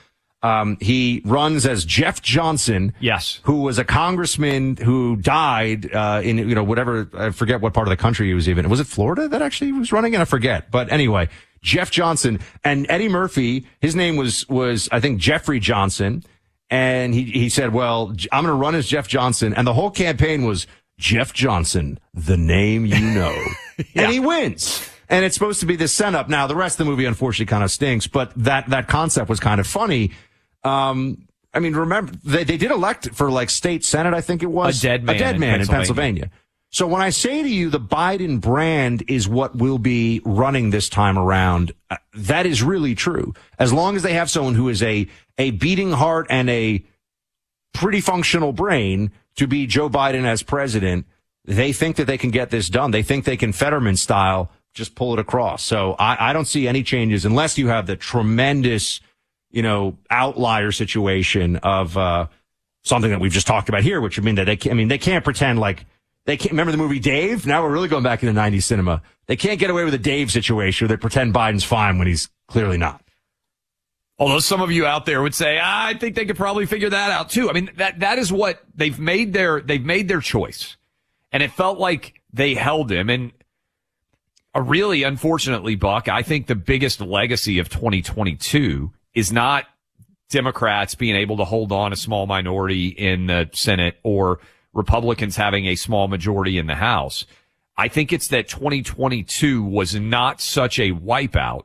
Um, he runs as Jeff Johnson. Yes. Who was a congressman who died, uh, in, you know, whatever, I forget what part of the country he was even. Was it Florida that actually he was running in? I forget. But anyway, Jeff Johnson and Eddie Murphy, his name was, was, I think, Jeffrey Johnson. And he, he said, well, I'm going to run as Jeff Johnson. And the whole campaign was Jeff Johnson, the name you know. Yeah. And he wins. And it's supposed to be this setup. Now, the rest of the movie, unfortunately, kind of stinks, but that, that concept was kind of funny. Um, I mean, remember, they, they did elect for like state senate, I think it was. A dead man, a dead man in, in Pennsylvania. Pennsylvania. So when I say to you the Biden brand is what will be running this time around, uh, that is really true. As long as they have someone who is a, a beating heart and a pretty functional brain to be Joe Biden as president, they think that they can get this done. They think they can Fetterman style just pull it across. So I, I don't see any changes unless you have the tremendous, you know, outlier situation of, uh, something that we've just talked about here, which would mean that they can't, I mean, they can't pretend like they can't remember the movie Dave. Now we're really going back into nineties cinema. They can't get away with a Dave situation where they pretend Biden's fine when he's clearly not. Although some of you out there would say, ah, I think they could probably figure that out too. I mean, that, that is what they've made their, they've made their choice. And it felt like they held him. And a really, unfortunately, Buck, I think the biggest legacy of twenty twenty-two is not Democrats being able to hold on a small minority in the Senate or Republicans having a small majority in the House. I think it's that twenty twenty-two was not such a wipeout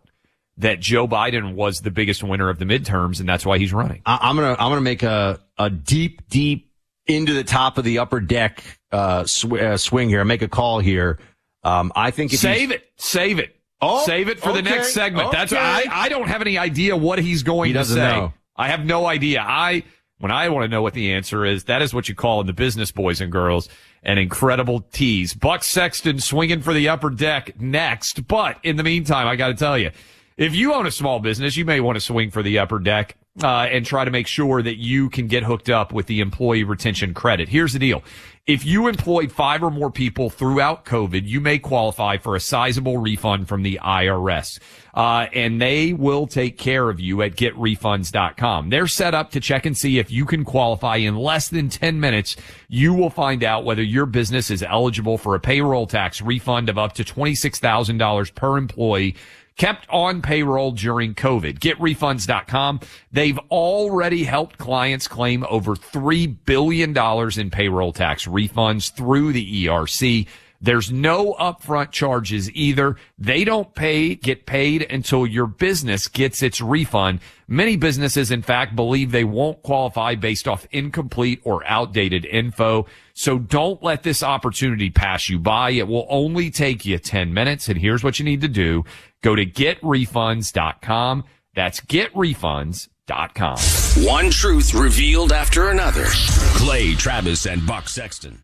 that Joe Biden was the biggest winner of the midterms, and that's why he's running. I'm gonna I'm gonna make a a deep deep into the top of the upper deck uh, sw- uh swing here. Make a call here. Um, I think if save it, save it. Oh, save it for okay, the next segment. Okay. That's I, I don't have any idea what he's going he to say. Know. I have no idea. I when I want to know what the answer is, that is what you call in the business, boys and girls, an incredible tease. Buck Sexton swinging for the upper deck next. But in the meantime, I got to tell you, if you own a small business, you may want to swing for the upper deck uh, and try to make sure that you can get hooked up with the employee retention credit. Here's the deal. If you employed five or more people throughout COVID, you may qualify for a sizable refund from the I R S. Uh, and they will take care of you at get refunds dot com. They're set up to check and see if you can qualify in less than ten minutes. You will find out whether your business is eligible for a payroll tax refund of up to twenty-six thousand dollars per employee kept on payroll during COVID. get refunds dot com. They've already helped clients claim over three billion dollars in payroll tax refunds through the E R C. There's no upfront charges either. They don't pay, get paid until your business gets its refund. Many businesses, in fact, believe they won't qualify based off incomplete or outdated info. So don't let this opportunity pass you by. It will only take you ten minutes. And here's what you need to do. Go to get refunds dot com. That's get refunds dot com. One truth revealed after another. Clay Travis and Buck Sexton.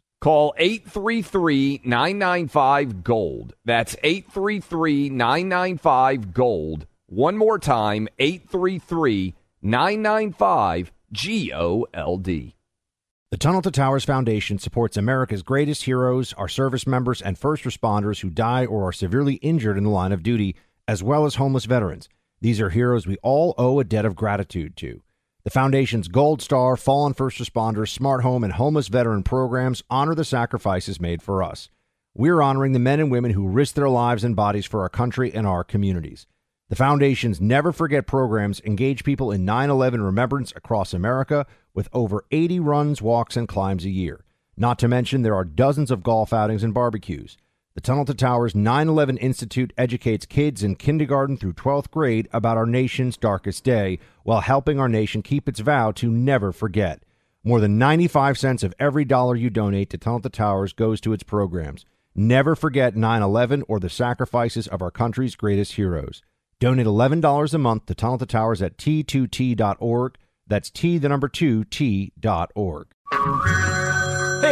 Call eight three three, nine nine five, GOLD. That's eight three three, nine nine five, GOLD. One more time, eight three three, nine nine five, G O L D. The Tunnel to Towers Foundation supports America's greatest heroes, our service members and first responders who die or are severely injured in the line of duty, as well as homeless veterans. These are heroes we all owe a debt of gratitude to. The Foundation's Gold Star, Fallen First Responders, Smart Home, and Homeless Veteran programs honor the sacrifices made for us. We're honoring the men and women who risked their lives and bodies for our country and our communities. The Foundation's Never Forget programs engage people in nine eleven remembrance across America with over eighty runs, walks, and climbs a year. Not to mention there are dozens of golf outings and barbecues. The Tunnel to Towers nine eleven Institute educates kids in kindergarten through twelfth grade about our nation's darkest day while helping our nation keep its vow to never forget. More than ninety-five cents of every dollar you donate to Tunnel to Towers goes to its programs. Never forget nine eleven or the sacrifices of our country's greatest heroes. Donate eleven dollars a month to Tunnel to Towers at T two T dot org. That's T, the number two, T dot org. Hey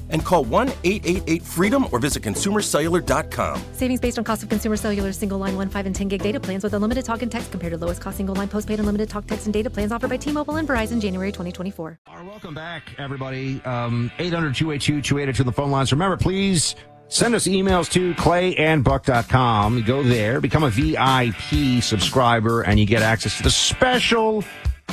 and call one eight eight eight, FREEDOM or visit consumer cellular dot com. Savings based on cost of Consumer Cellular's single line one, five, and ten gig data plans with unlimited talk and text compared to lowest cost single line postpaid unlimited talk, text, and data plans offered by T-Mobile and Verizon January twenty twenty-four. All right, welcome back, everybody. Um, eight hundred, two eight two, two eight two to the phone lines. Remember, please... send us emails to clay and buck dot com. Go there, become a V I P subscriber, and you get access to the special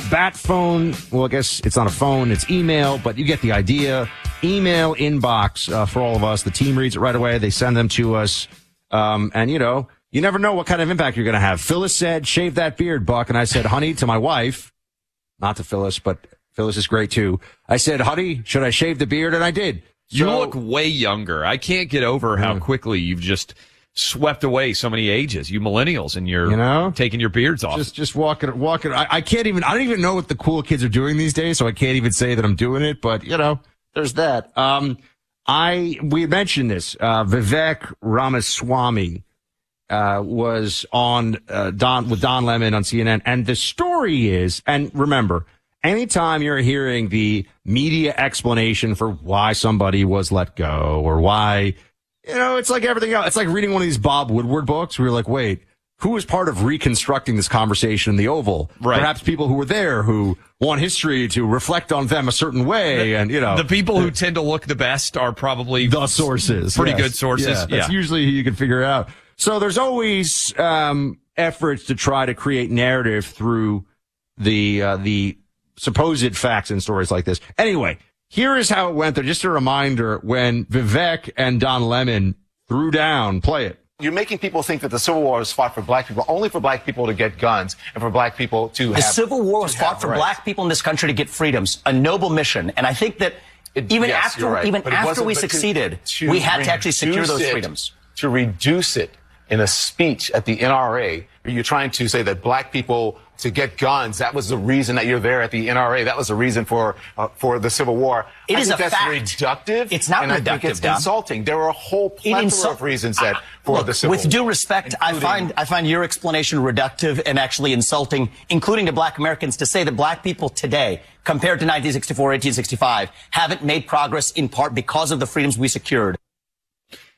bat phone. Well, I guess it's not a phone, it's email, but you get the idea. Email inbox uh, for all of us. The team reads it right away. They send them to us. Um, and, you know, you never know what kind of impact you're going to have. Phyllis said, shave that beard, Buck. And I said, honey, to my wife, not to Phyllis, but Phyllis is great, too. I said, honey, should I shave the beard? And I did. You so, look way younger. I can't get over how yeah. quickly you've just swept away so many ages. You millennials and you're you know, taking your beards off. Just just walking, walking. I, I can't even, I don't even know what the cool kids are doing these days, so I can't even say that I'm doing it, but you know, there's that. Um, I, we mentioned this, uh, Vivek Ramaswamy, uh, was on, uh, Don, with Don Lemon on C N N. And the story is, and remember, anytime you're hearing the media explanation for why somebody was let go or why, you know, it's like everything else. It's like reading one of these Bob Woodward books where you're like, wait, who was part of reconstructing this conversation in the Oval? Right. Perhaps people who were there who want history to reflect on them a certain way. The, and, you know, the people who tend to look the best are probably the sources, pretty yes. good sources. Yeah, yeah. That's usually who you can figure out. So there's always, um, efforts to try to create narrative through the, uh, the, supposed facts and stories like this. Anyway, here is how it went there. Just a reminder, when Vivek and Don Lemon threw down, play it. You're making people think that the Civil War was fought for black people, only for black people to get guns and for black people to have... The Civil War was fought for black people in this country to get freedoms, a noble mission. And I think that even after even after we succeeded, we had to actually secure those freedoms. To reduce it in a speech at the N R A, you're trying to say that black people... to get guns. That was the reason that you're there at the N R A. That was the reason for uh, for the Civil War. It I is think a that's fact. Reductive. It's not and reductive. I think it's Don. Insulting. There were a whole plethora insul- of reasons that I, for look, the Civil War. With due respect, I find I find your explanation reductive and actually insulting, including to black Americans, to say that black people today, compared to nineteen sixty-four, eighteen sixty-five, haven't made progress in part because of the freedoms we secured.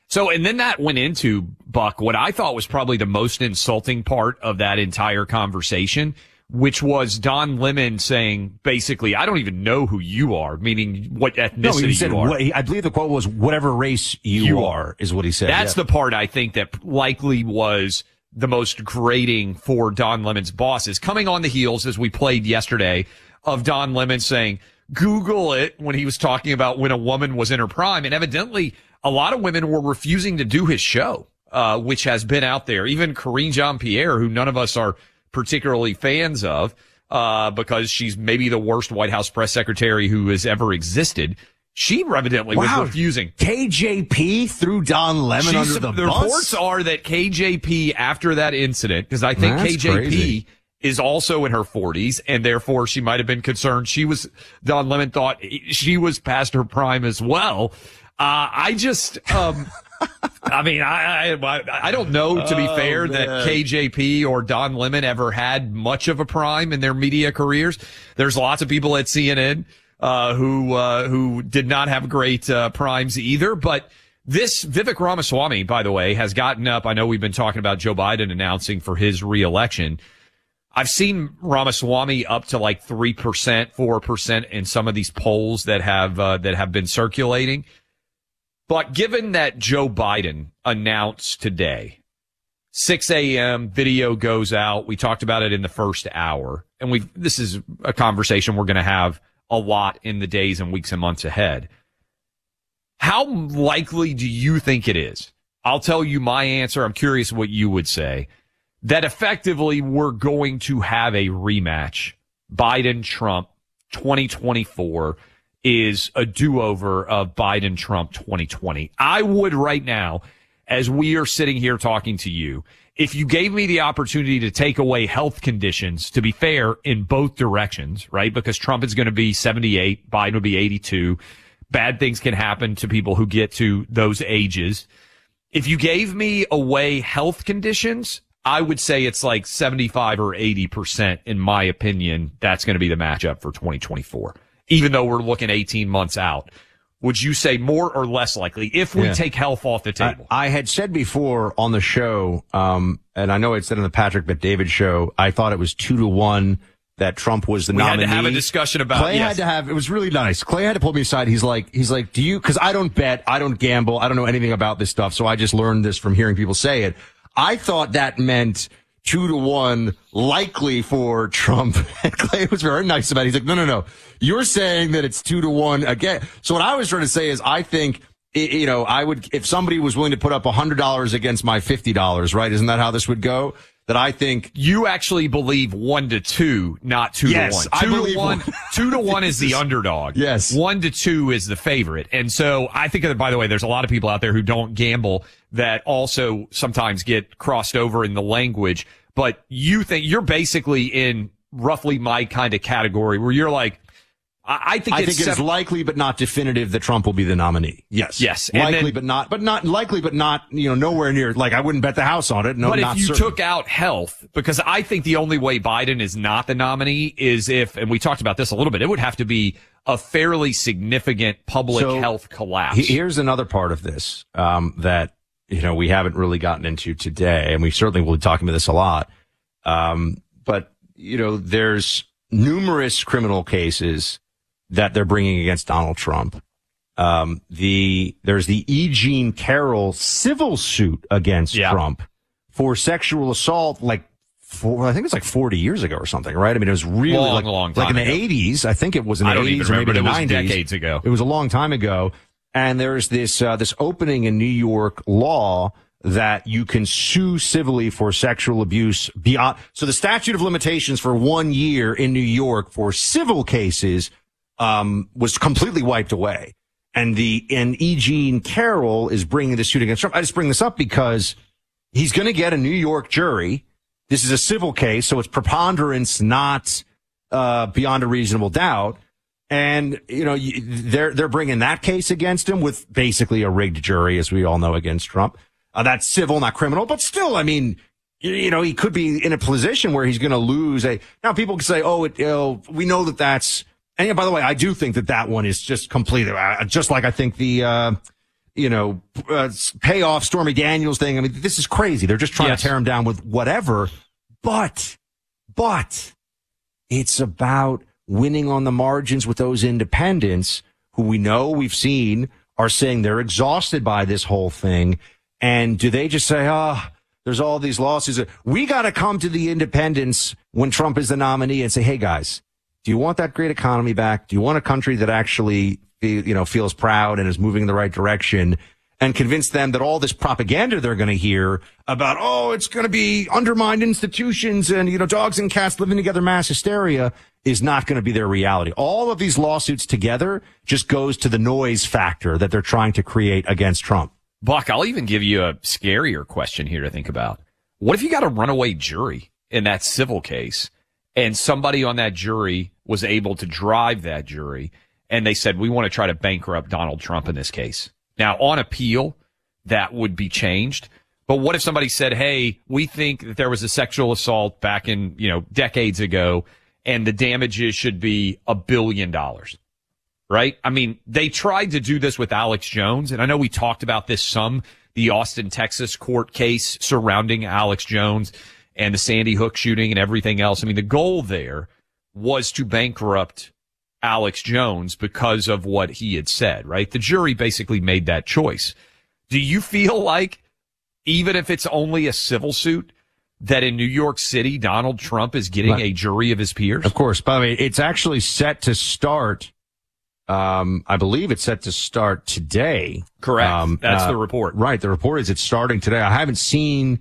So, and then that went into, Buck, what I thought was probably the most insulting part of that entire conversation, which was Don Lemon saying, basically, I don't even know who you are, meaning what ethnicity no, he said, you are. What, I believe the quote was, whatever race you, you are, is what he said. That's yeah. the part I think that likely was the most grating for Don Lemon's bosses, coming on the heels, as we played yesterday, of Don Lemon saying, Google it, when he was talking about when a woman was in her prime. And evidently, a lot of women were refusing to do his show, uh, which has been out there. Even Karine Jean-Pierre, who none of us are particularly fans of, uh, because she's maybe the worst White House press secretary who has ever existed. She evidently wow. was refusing. K J P threw Don Lemon She's, under the, the bus? The reports are that K J P, after that incident, because I think That's K J P crazy. is also in her forties, and therefore she might have been concerned. She was, Don Lemon thought she was past her prime as well. Uh, I just, um, I mean, I, I, I don't know, to be oh, fair, man. that K J P or Don Lemon ever had much of a prime in their media careers. There's lots of people at C N N Uh, who, uh, who did not have great, uh, primes either. But this Vivek Ramaswamy, by the way, has gotten up. I know we've been talking about Joe Biden announcing for his reelection. I've seen Ramaswamy up to like three percent, four percent in some of these polls that have, uh, that have been circulating. But given that Joe Biden announced today, six a.m. video goes out. We talked about it in the first hour, and we, this is a conversation we're going to have a lot in the days and weeks and months ahead. How likely do you think it is? I'll tell you my answer. I'm curious what you would say, that effectively we're going to have a rematch. Biden Trump twenty twenty-four is a do-over of Biden Trump twenty twenty. I would right now, as we are sitting here talking to you, if you gave me the opportunity to take away health conditions, to be fair, in both directions, right? Because Trump is going to be seventy-eight, Biden would be eighty-two. Bad things can happen to people who get to those ages. If you gave me away health conditions, I would say it's like seventy-five or eighty percent, in my opinion, that's going to be the matchup for twenty twenty-four, even though we're looking eighteen months out. Would you say more or less likely if we yeah. take health off the table? I, I had said before on the show, um, and I know I'd said on the Patrick McDavid show, I thought it was two to one that Trump was the we nominee. We had to have a discussion about it. Clay yes. had to have, it was really nice. Clay had to pull me aside. He's like, he's like, do you, cause I don't bet, I don't gamble, I don't know anything about this stuff, so I just learned this from hearing people say it. I thought that meant two to one likely for Trump. And Clay was very nice about it. He's like, no, no, no. You're saying that it's two to one again. So what I was trying to say is I think, you know, I would, if somebody was willing to put up a hundred dollars against my fifty dollars, right? Isn't that how this would go? That I think you actually believe one to two, not two yes, to one. Two I believe to one, one. Two to one is the underdog. Yes. One to two is the favorite. And so I think that, by the way, there's a lot of people out there who don't gamble that also sometimes get crossed over in the language. But you think you're basically in roughly my kind of category where you're like, I, I think, I it's think it seven- is likely but not definitive that Trump will be the nominee. Yes. Yes. Likely then, but not, but not likely, but not, you know, nowhere near. Like I wouldn't bet the house on it. No, but not if you certain. took out health, because I think the only way Biden is not the nominee is if, and we talked about this a little bit, it would have to be a fairly significant public so, health collapse. He, here's another part of this, um, that, you know, we haven't really gotten into today, and we certainly will be talking about this a lot. Um, but, you know, there's numerous criminal cases that they're bringing against Donald Trump. Um, the there's the E. Jean Carroll civil suit against yeah. Trump for sexual assault, like, for, I think it's like forty years ago or something, right? I mean, it was really long, like, long time like in the ago. eighties. I think it was in the eighties or maybe the nineties. Decades ago. It was a long time ago. And there's this uh, this opening in New York law that you can sue civilly for sexual abuse beyond. So the statute of limitations for one year in New York for civil cases um was completely wiped away. And the and E. Jean Carroll is bringing this suit against Trump. I just bring this up because he's going to get a New York jury. This is a civil case, so it's preponderance, not uh beyond a reasonable doubt. And, you know, they're, they're bringing that case against him with basically a rigged jury, as we all know, against Trump. Uh, that's civil, not criminal. But still, I mean, you know, he could be in a position where he's going to lose. A Now, people can say, oh, it, you know, we know that that's. And, you know, by the way, I do think that that one is just completely uh, just like I think the, uh, you know, uh, payoff Stormy Daniels thing. I mean, this is crazy. They're just trying yes. to tear him down with whatever. But but it's about winning on the margins with those independents who we know we've seen are saying they're exhausted by this whole thing. And do they just say, oh, There's all these lawsuits. We got to come to the independents when Trump is the nominee and say, hey, guys, do you want that great economy back? Do you want a country that actually, you know, feels proud and is moving in the right direction? And convince them that all this propaganda they're going to hear about, oh, it's going to be undermined institutions and, you know, dogs and cats living together, mass hysteria, is not going to be their reality. All of these lawsuits together just goes to the noise factor that they're trying to create against Trump. Buck, I'll even give you a scarier question here to think about. What if you got a runaway jury in that civil case and somebody on that jury was able to drive that jury and they said, we want to try to bankrupt Donald Trump in this case? Now, on appeal, that would be changed. But what if somebody said, hey, we think that there was a sexual assault back in, you know, decades ago, and the damages should be a billion dollars, right? I mean, they tried to do this with Alex Jones, and I know we talked about this some, the Austin, Texas court case surrounding Alex Jones and the Sandy Hook shooting and everything else. I mean, the goal there was to bankrupt Alex Jones because of what he had said, right? The jury basically made that choice. Do you feel like, even if it's only a civil suit, that in New York City, Donald Trump is getting a jury of his peers? Of course. By the way, it's actually set to start, um, I believe it's set to start today. Correct. Um, That's uh, the report. Right. The report is it's starting today. I haven't seen,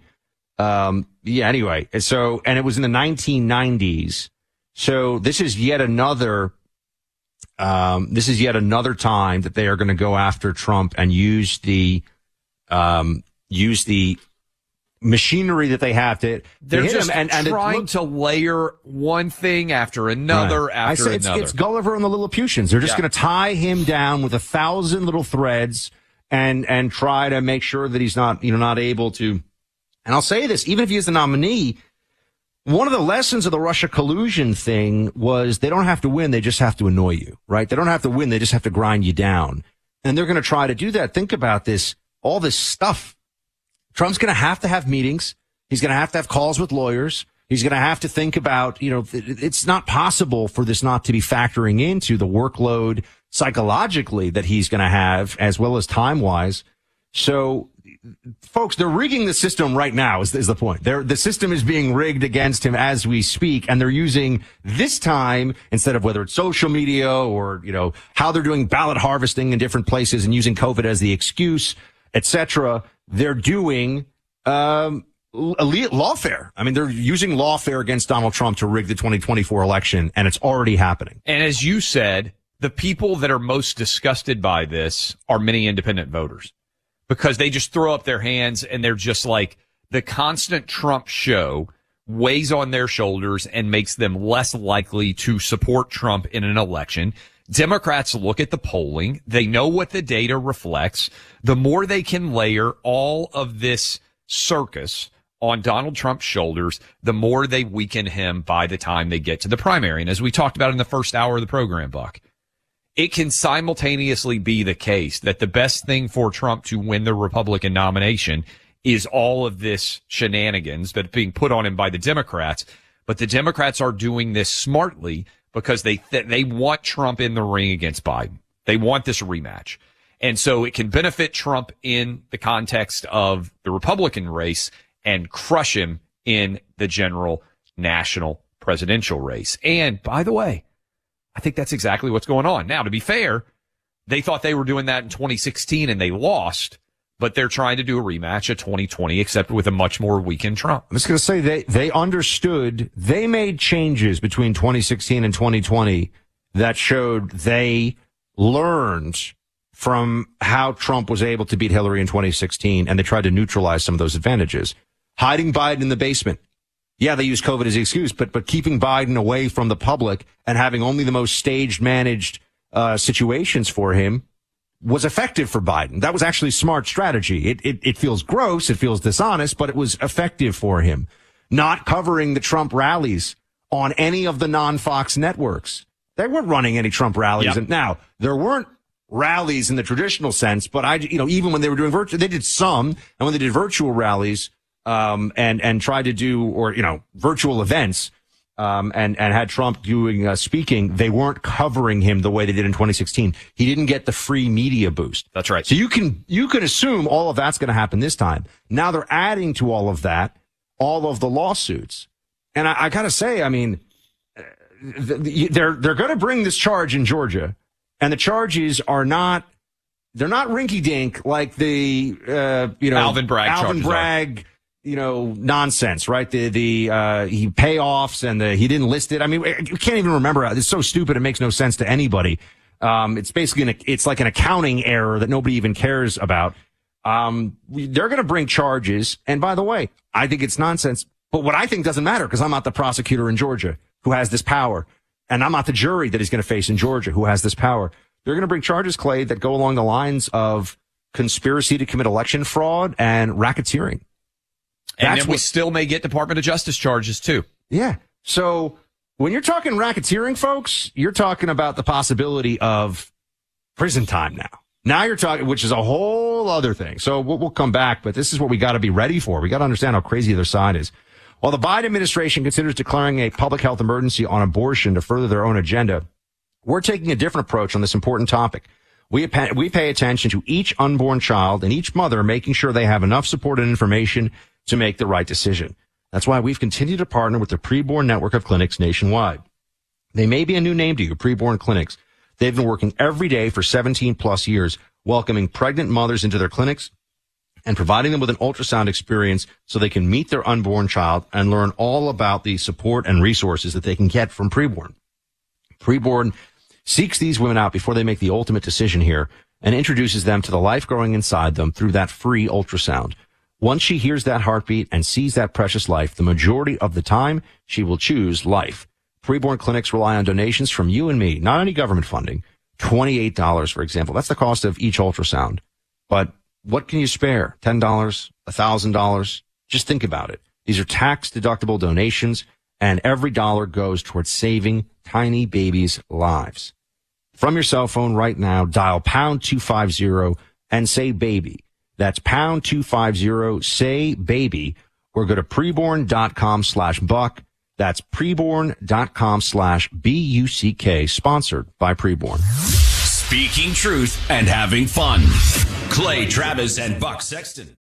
um, yeah, anyway. So, and it was in the nineteen nineties. So this is yet another Um, this is yet another time that they are going to go after Trump and use the, um, use the machinery that they have to. They're to hit just him and, and trying looked, to layer one thing after another right. after I say, another. It's, it's Gulliver and the Lilliputians. They're just yeah. going to tie him down with a thousand little threads and and try to make sure that he's not you know not able to. And I'll say this: even if he is the nominee. One of the lessons of the Russia collusion thing was they don't have to win. They just have to annoy you, right? They don't have to win. They just have to grind you down. And they're going to try to do that. Think about this, all this stuff. Trump's going to have to have meetings. He's going to have to have calls with lawyers. He's going to have to think about, you know, it's not possible for this not to be factoring into the workload psychologically that he's going to have as well as time wise. So, folks, they're rigging the system right now is, is the point. They're, the system is being rigged against him as we speak, and they're using this time, instead of whether it's social media or, you know, how they're doing ballot harvesting in different places and using COVID as the excuse, et cetera, they're doing um elite lawfare. I mean, they're using lawfare against Donald Trump to rig the twenty twenty-four election, and it's already happening. And as you said, the people that are most disgusted by this are many independent voters. Because they just throw up their hands and they're just like, the constant Trump show weighs on their shoulders and makes them less likely to support Trump in an election. Democrats look at the polling. They know what the data reflects. The more they can layer all of this circus on Donald Trump's shoulders, the more they weaken him by the time they get to the primary. And as we talked about in the first hour of the program, Buck, it can simultaneously be the case that the best thing for Trump to win the Republican nomination is all of this shenanigans that are being put on him by the Democrats. But the Democrats are doing this smartly because they th- they want Trump in the ring against Biden. They want this rematch. And so it can benefit Trump in the context of the Republican race and crush him in the general national presidential race. And by the way, I think that's exactly what's going on. Now, to be fair, they thought they were doing that in twenty sixteen and they lost, but they're trying to do a rematch of twenty twenty, except with a much more weakened Trump. I'm just going to say they, they understood, they made changes between twenty sixteen and twenty twenty that showed they learned from how Trump was able to beat Hillary in twenty sixteen, and they tried to neutralize some of those advantages. Hiding Biden in the basement. Yeah, they use COVID as an excuse, but but keeping Biden away from the public and having only the most staged, managed uh situations for him was effective for Biden. That was actually smart strategy. It, it it feels gross, it feels dishonest, but it was effective for him. Not covering the Trump rallies on any of the non-Fox networks. They weren't running any Trump rallies. Yep. And now, there weren't rallies in the traditional sense, but I, you know, even when they were doing virtual, they did some, and when they did virtual rallies, Um, and, and try to do, or, you know, virtual events, um, and, and had Trump doing uh, speaking, they weren't covering him the way they did in twenty sixteen. He didn't get the free media boost. That's right. So you can, you can assume all of that's going to happen this time. Now they're adding to all of that, all of the lawsuits. And I, I got to say, I mean, they're, they're going to bring this charge in Georgia, and the charges are not, they're not rinky dink like the, uh, you know, Alvin Bragg, Alvin Bragg, are. you know, nonsense, right? The, the, uh, he payoffs and the, he didn't list it. I mean, you can't even remember. It's so stupid. It makes no sense to anybody. Um, it's basically, an, it's like an accounting error that nobody even cares about. Um, they're going to bring charges. And by the way, I think it's nonsense, but what I think doesn't matter because I'm not the prosecutor in Georgia who has this power, and I'm not the jury that he's going to face in Georgia who has this power. They're going to bring charges, Clay, that go along the lines of conspiracy to commit election fraud and racketeering. And That's then we what, still may get Department of Justice charges, too. Yeah. So when you're talking racketeering, folks, you're talking about the possibility of prison time now. Now you're talking, which is a whole other thing. So we'll, we'll come back, but this is what we got to be ready for. We got to understand how crazy the other side is. While the Biden administration considers declaring a public health emergency on abortion to further their own agenda, we're taking a different approach on this important topic. We pay, we pay attention to each unborn child and each mother, making sure they have enough support and information to make the right decision. That's why we've continued to partner with the Preborn network of clinics nationwide. They may be a new name to you, Preborn Clinics. They've been working every day for seventeen plus years, welcoming pregnant mothers into their clinics and providing them with an ultrasound experience so they can meet their unborn child and learn all about the support and resources that they can get from Preborn. Preborn seeks these women out before they make the ultimate decision here and introduces them to the life growing inside them through that free ultrasound. Once she hears that heartbeat and sees that precious life, the majority of the time, she will choose life. Preborn Clinics rely on donations from you and me, not any government funding. twenty-eight dollars, for example. That's the cost of each ultrasound. But what can you spare? ten dollars, one thousand dollars? Just think about it. These are tax-deductible donations, and every dollar goes towards saving tiny babies' lives. From your cell phone right now, dial pound two five zero and say baby. That's pound two five zero, say baby, or go to preborn.com slash buck. That's preborn.com slash B U C K, sponsored by Preborn. Speaking truth and having fun. Clay Travis and Buck Sexton.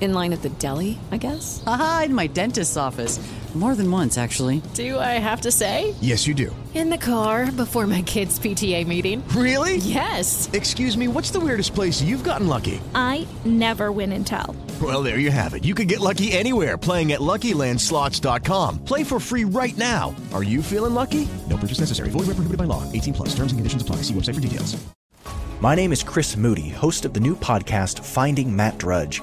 In line at the deli, I guess? Aha, in my dentist's office. More than once, actually. Do I have to say? Yes, you do. In the car before my kids' P T A meeting. Really? Yes. Excuse me, what's the weirdest place you've gotten lucky? I never win and tell. Well, there you have it. You can get lucky anywhere, playing at Lucky Land Slots dot com. Play for free right now. Are you feeling lucky? No purchase necessary. Void where prohibited by law. eighteen plus. Terms and conditions apply. See website for details. My name is Chris Moody, host of the new podcast, Finding Matt Drudge.